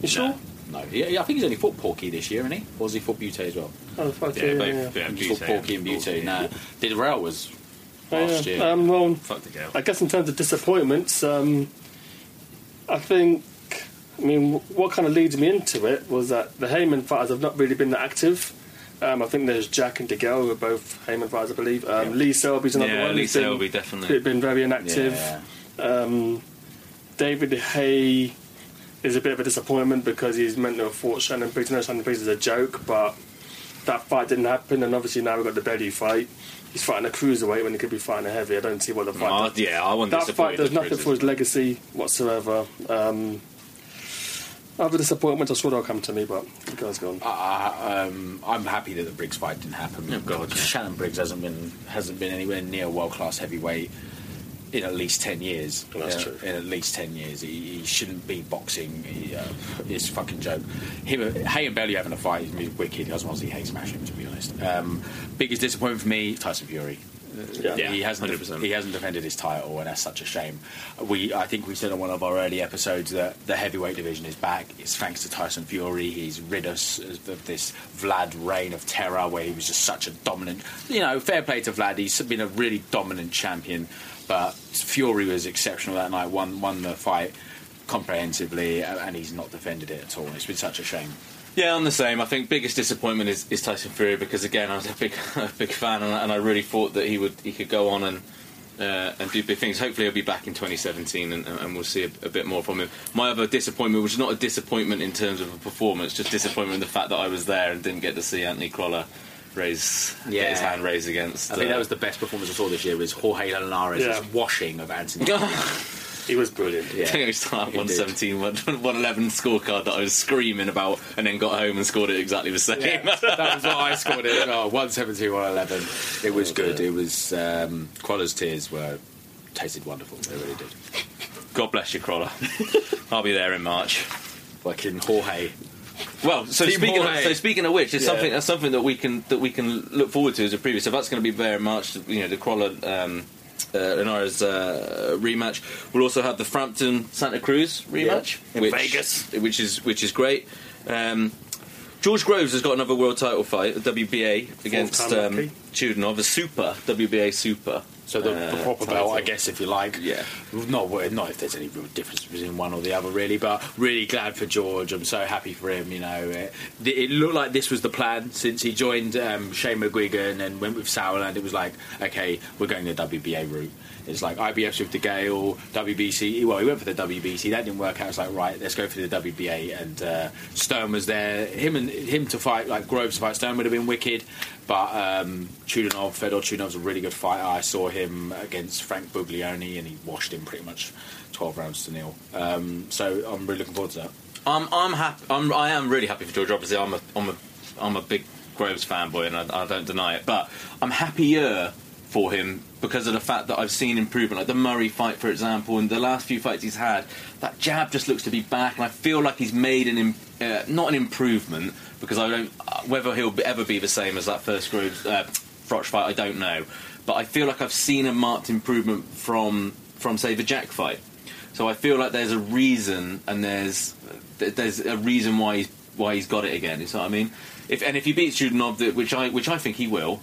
You sure? No. no. He, I think he's only fought Porky this year, isn't he? Or has he fought Butte as well? Oh, fuck yeah. Yeah, both, yeah, yeah. He fought Porky and Butte. Butte. Nah, Didderell was last oh, yeah. year. Um, well, fuck the girl. I guess in terms of disappointments, um, I think, I mean, what kind of leads me into it was that the Heyman fighters have not really been that active. Um, I think there's Jack and DeGale who are both Heyman fighters, I believe. Um, yeah. Lee Selby's another yeah, one. Lee Selby, been, definitely. Been very inactive. Yeah. Um, David Haye is a bit of a disappointment because he's meant to have fought Shannon Briggs. I know Shannon Briggs is a joke, but that fight didn't happen, and obviously now we've got the Bellew fight. he's fighting a cruiserweight when he could be fighting a heavy. I don't see what the fight. Uh, yeah, I wouldn't. That fight does nothing for his legacy whatsoever. Um, other disappointments, I'm sure they'll come to me, but the guy's gone. Uh, um, I'm happy that the Briggs fight didn't happen. Oh God, Shannon Briggs hasn't been hasn't been anywhere near world class heavyweight in at least ten years. Well, that's in, true. In at least ten years, he, he shouldn't be boxing. He, uh, it's a fucking joke. Him, Hay and Bailey having a fight is wicked. I just want to see Hay smash him, to be honest. Um, biggest disappointment for me: Tyson Fury. Yeah, yeah, he hasn't. one hundred percent. He hasn't defended his title, and that's such a shame. We, I think we said on one of our early episodes that the heavyweight division is back. It's thanks to Tyson Fury. He's rid us of this Vlad reign of terror, where he was just such a dominant. You know, fair play to Vlad. He's been a really dominant champion. But Fury was exceptional that night. Won won the fight comprehensively, and he's not defended it at all. It's been such a shame. Yeah, I'm the same. I think biggest disappointment is, is Tyson Fury, because again, I was a big a big fan, and I, and I really thought that he would he could go on and uh, and do big things. Hopefully, he'll be back in twenty seventeen, and, and we'll see a, a bit more from him. My other disappointment, which is not a disappointment in terms of a performance, just disappointment in the fact that I was there and didn't get to see Anthony Crawler raise yeah. get his hand raised against. I think uh, that was the best performance I saw this year, was Jorge Linares' yeah. washing of Anthony. He was brilliant. Yeah. I think it was like one seventeen, one eleven scorecard that I was screaming about, and then got home and scored it exactly the same. Yeah, that was what I scored it. Oh, one seventeen, one eleven. It was good. It was um, Crawler's tears were tasted wonderful. They really did. God bless you, Crawler. I'll be there in March. Fucking Jorge. Well, so Team speaking of, so speaking of which, it's yeah. something that's something that we can that we can look forward to as a preview. So that's going to be there in March. You know, the Crawler. Um, Uh, Linares uh, rematch. We'll also have the Frampton Santa Cruz rematch yeah, in which, Vegas, which is which is great. Um, George Groves has got another world title fight, a W B A against um, Chudinov, a super W B A super. So the, the proper uh, belt, I guess, if you like. Yeah. Not, not if there's any real difference between one or the other, really. But really glad for George. I'm so happy for him. You know, it, it looked like this was the plan since he joined um, Shane McGuigan and went with Sauerland. It was like, okay, we're going the W B A route. It's like I B F's with De Gale, W B C. Well, he went for the W B C. That didn't work out. It's like, right, let's go for the W B A. And uh, Stern was there. Him and him to fight, like Groves to fight Stern would have been wicked. But um, Chudinov, Fedor Chudinov's a really good fighter. I saw him against Frank Buglioni, and he washed him pretty much twelve rounds to nil. Um, so I'm really looking forward to that. I'm I'm happy. I'm I am really happy for George. Obviously, I'm a I'm a I'm a big Groves fanboy, and I, I don't deny it. But I'm happier for him because of the fact that I've seen improvement, like the Murray fight, for example, and the last few fights he's had. That jab just looks to be back, and I feel like he's made an im- uh, not an improvement. Because I don't, whether he'll ever be the same as that first Groves uh, Froch fight, I don't know. But I feel like I've seen a marked improvement from, from say the Jack fight. So I feel like there's a reason, and there's there's a reason why he's why he's got it again. You know what I mean? If and if he beats Chudinov, which I which I think he will,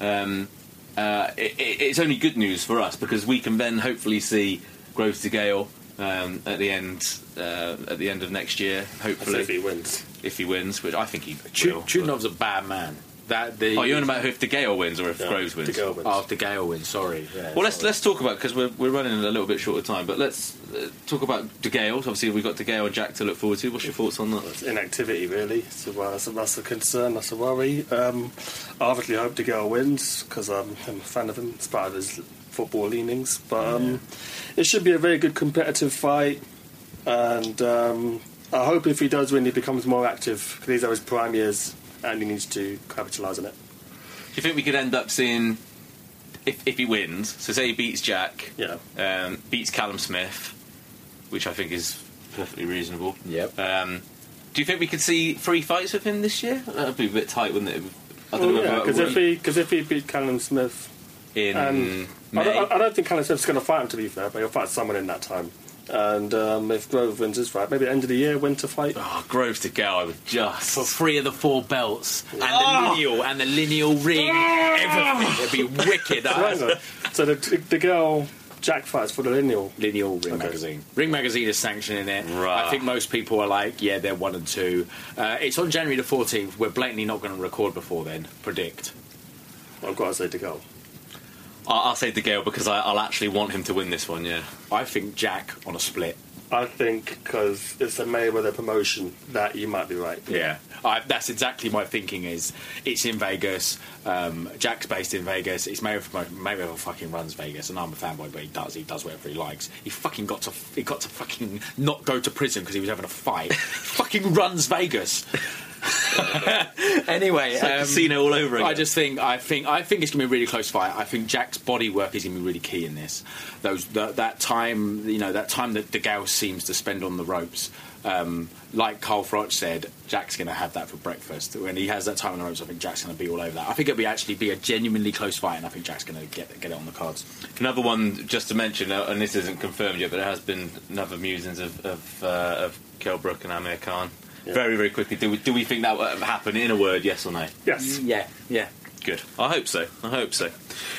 um, uh, it, it's only good news for us, because we can then hopefully see Groves to Gale um, at the end uh, at the end of next year. Hopefully, if he wins. If he wins, which I think he will. Chudinov's a bad man. That the, oh, you're on about if De Gale wins or if no, Groves wins? De Gale wins. Oh, if De Gale wins, sorry. Yeah, well, let's sorry. let's talk about, because we're, we're running a little bit short of time, but let's uh, talk about De Gale. Obviously, we've got De Gale and Jack to look forward to. What's your thoughts on that? It's inactivity, really. So, uh, that's, a, that's a concern, that's a worry. Um, I obviously hope De Gale wins, because I'm, I'm a fan of him, in spite of his football leanings. But um, yeah. It should be a very good competitive fight, and... Um, I hope if he does win, he becomes more active, because these are his prime years, and he needs to capitalise on it. Do you think we could end up seeing, if if he wins, so say he beats Jack, yeah, um, beats Callum Smith, which I think is perfectly reasonable. Yep. Um, do you think we could see three fights with him this year? That'd be a bit tight, wouldn't it? I don't well, know. Because yeah, if he because if he beat Callum Smith in, and May. I, don't, I don't think Callum Smith's going to fight him, to be fair, but he'll fight someone in that time. And um, if Groves wins his fight, maybe at the end of the year, winter fight. Oh, Groves to go, I would just. For three of the four belts, yeah. and oh. the lineal, and the lineal ring, oh. everything. It'd be wicked. That. So the, the girl Jack fights for the lineal. Lineal Ring okay. Magazine. Ring Magazine is sanctioning it. Right. I think most people are like, yeah, they're one and two. Uh, it's on January the fourteenth. We're blatantly not going to record before then. Predict. I've got to say the girl. I'll say De Gale, because I, I'll actually want him to win this one, yeah. I think Jack on a split. I think because it's a Mayweather promotion that you might be right. Yeah, I, that's exactly my thinking is it's in Vegas, um, Jack's based in Vegas, it's Mayweather, Mayweather fucking runs Vegas, and I'm a fanboy, but he does, he does whatever he likes. He fucking got to, he got to fucking not go to prison because he was having a fight. Fucking runs Vegas. Anyway, it's like um, casino all over again. I just think I think I think it's gonna be a really close fight. I think Jack's body work is gonna be really key in this. Those the, that time, you know, that time that the Gale seems to spend on the ropes. Um, like Carl Froch said, Jack's gonna have that for breakfast. When he has that time on the ropes, I think Jack's gonna be all over that. I think it'll be actually be a genuinely close fight, and I think Jack's gonna get get it on the cards. Another one just to mention, and this isn't confirmed yet, but it has been another musings of of, uh, of Kell Brook and Amir Khan. Yeah. Very, very quickly. Do we, do we think that will happen in a word, yes or no? Yes. Yeah, yeah. Good. I hope so. I hope so.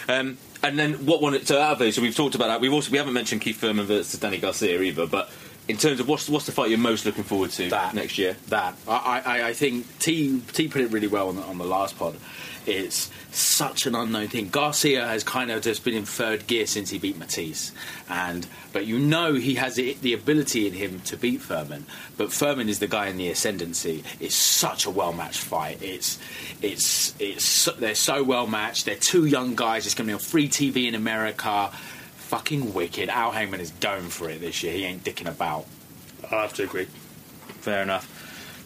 Um, and then what one... So out of those, so we've talked about that. We've also, we haven't mentioned Keith Thurman versus Danny Garcia either, but in terms of what's, what's the fight you're most looking forward to that, next year? That. I, I, I think T, T put it really well on the, on the last pod. It's such an unknown thing. Garcia has kind of just been in third gear since he beat Matisse, and but you know he has the, the ability in him to beat Thurman, but Thurman is the guy in the ascendancy. It's such a well-matched fight. It's it's it's they're so well-matched. They're two young guys. It's going to be on free T V in America. Fucking wicked. Al Heyman is going for it this year. He ain't dicking about. I have to agree. Fair enough.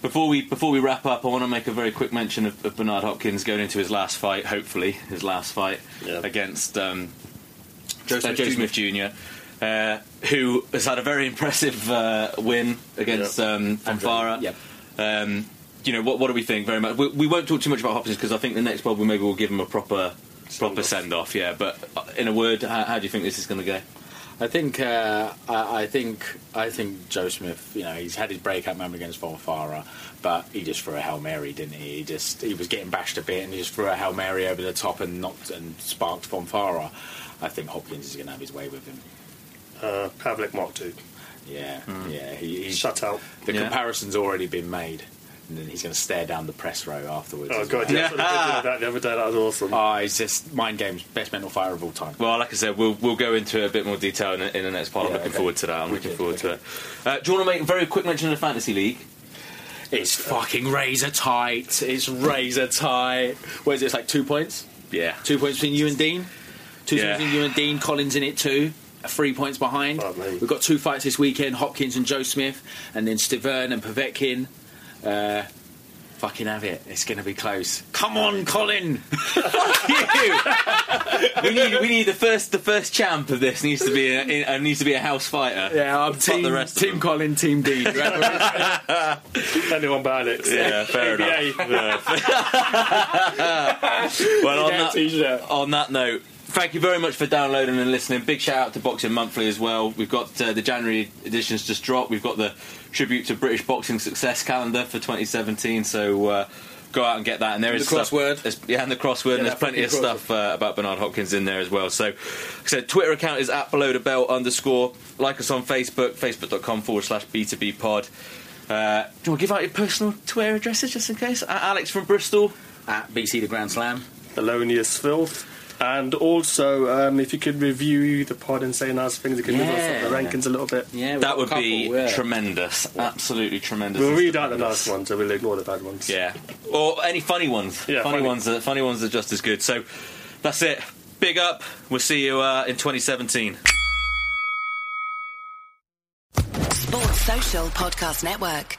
Before we before we wrap up, I want to make a very quick mention of, of Bernard Hopkins going into his last fight, hopefully his last fight, yeah. against um, Joe Smith, uh, Joe Smith Junior, uh, who has had a very impressive uh, win against yep. um, Anfara. Yep. Um, you know, what what do we think? Very much. We, we won't talk too much about Hopkins because I think the next pod we maybe we'll give him a proper send proper off. send off. Yeah, but in a word, how, how do you think this is going to go? I think uh, I, I think I think Joe Smith, you know, he's had his breakout moment against Volfara, but he just threw a Hail Mary, didn't he? He just he was getting bashed a bit, and he just threw a Hail Mary over the top and knocked and sparked Volfara. I think Hopkins is going to have his way with him. Uh, Pavlik Mark two. Yeah, mm. yeah. He, he, Shut out. The yeah. comparison's already been made. And then he's going to stare down the press row afterwards. Oh god, well. yeah, I that the other day. That was awesome. Oh, it's just mind games, best mental fire of all time. Well, like I said, we'll we'll go into it a bit more detail in, in the next part. Yeah, I'm looking okay. forward to that. I'm we looking did, forward okay. to it. Uh, do you want to make a very quick mention of the Fantasy League? It's fucking razor tight. It's razor tight. What is it? It's like two points. Yeah, two points between you and Dean. Two yeah. points between you and Dean. Colin's in it too. Three points behind. Oh, we've got two fights this weekend: Hopkins and Joe Smith, and then Stiverne and Povetkin. Uh, fucking have it. It's going to be close. Come on, Colin. Fuck you. we need we need the first the first champ of this needs to be a, in, uh, needs to be a house fighter. Yeah, I'm team the rest team Colin, team Dean. Anyone but Alex. Yeah, fair enough. Well, on that, on that note, thank you very much for downloading and listening. Big shout out to Boxing Monthly as well. We've got uh, the January editions just dropped. We've got the tribute to British boxing success calendar for twenty seventeen. So uh, go out and get that. And there and is the crossword. Yeah, and the crossword. Yeah, and there's plenty of crossword. stuff uh, about Bernard Hopkins in there as well. So, like I said, Twitter account is at below the bell underscore. Like us on Facebook, facebook.com forward slash B2B pod. Uh, do you want to give out your personal Twitter addresses just in case? At Alex from Bristol. At B C the Grand Slam. The Loneliest Filth. And also, um, if you could review the pod and say nice things, it could move yeah. us up the rankings a little bit. Yeah, that would couple, be yeah. tremendous. Yeah. Absolutely tremendous. We'll read out the nice ones, and we'll ignore the bad ones. Yeah, or any funny ones. Yeah, funny, funny ones. Are, funny ones are just as good. So that's it. Big up. We'll see you uh, in twenty seventeen. Sports Social Podcast Network.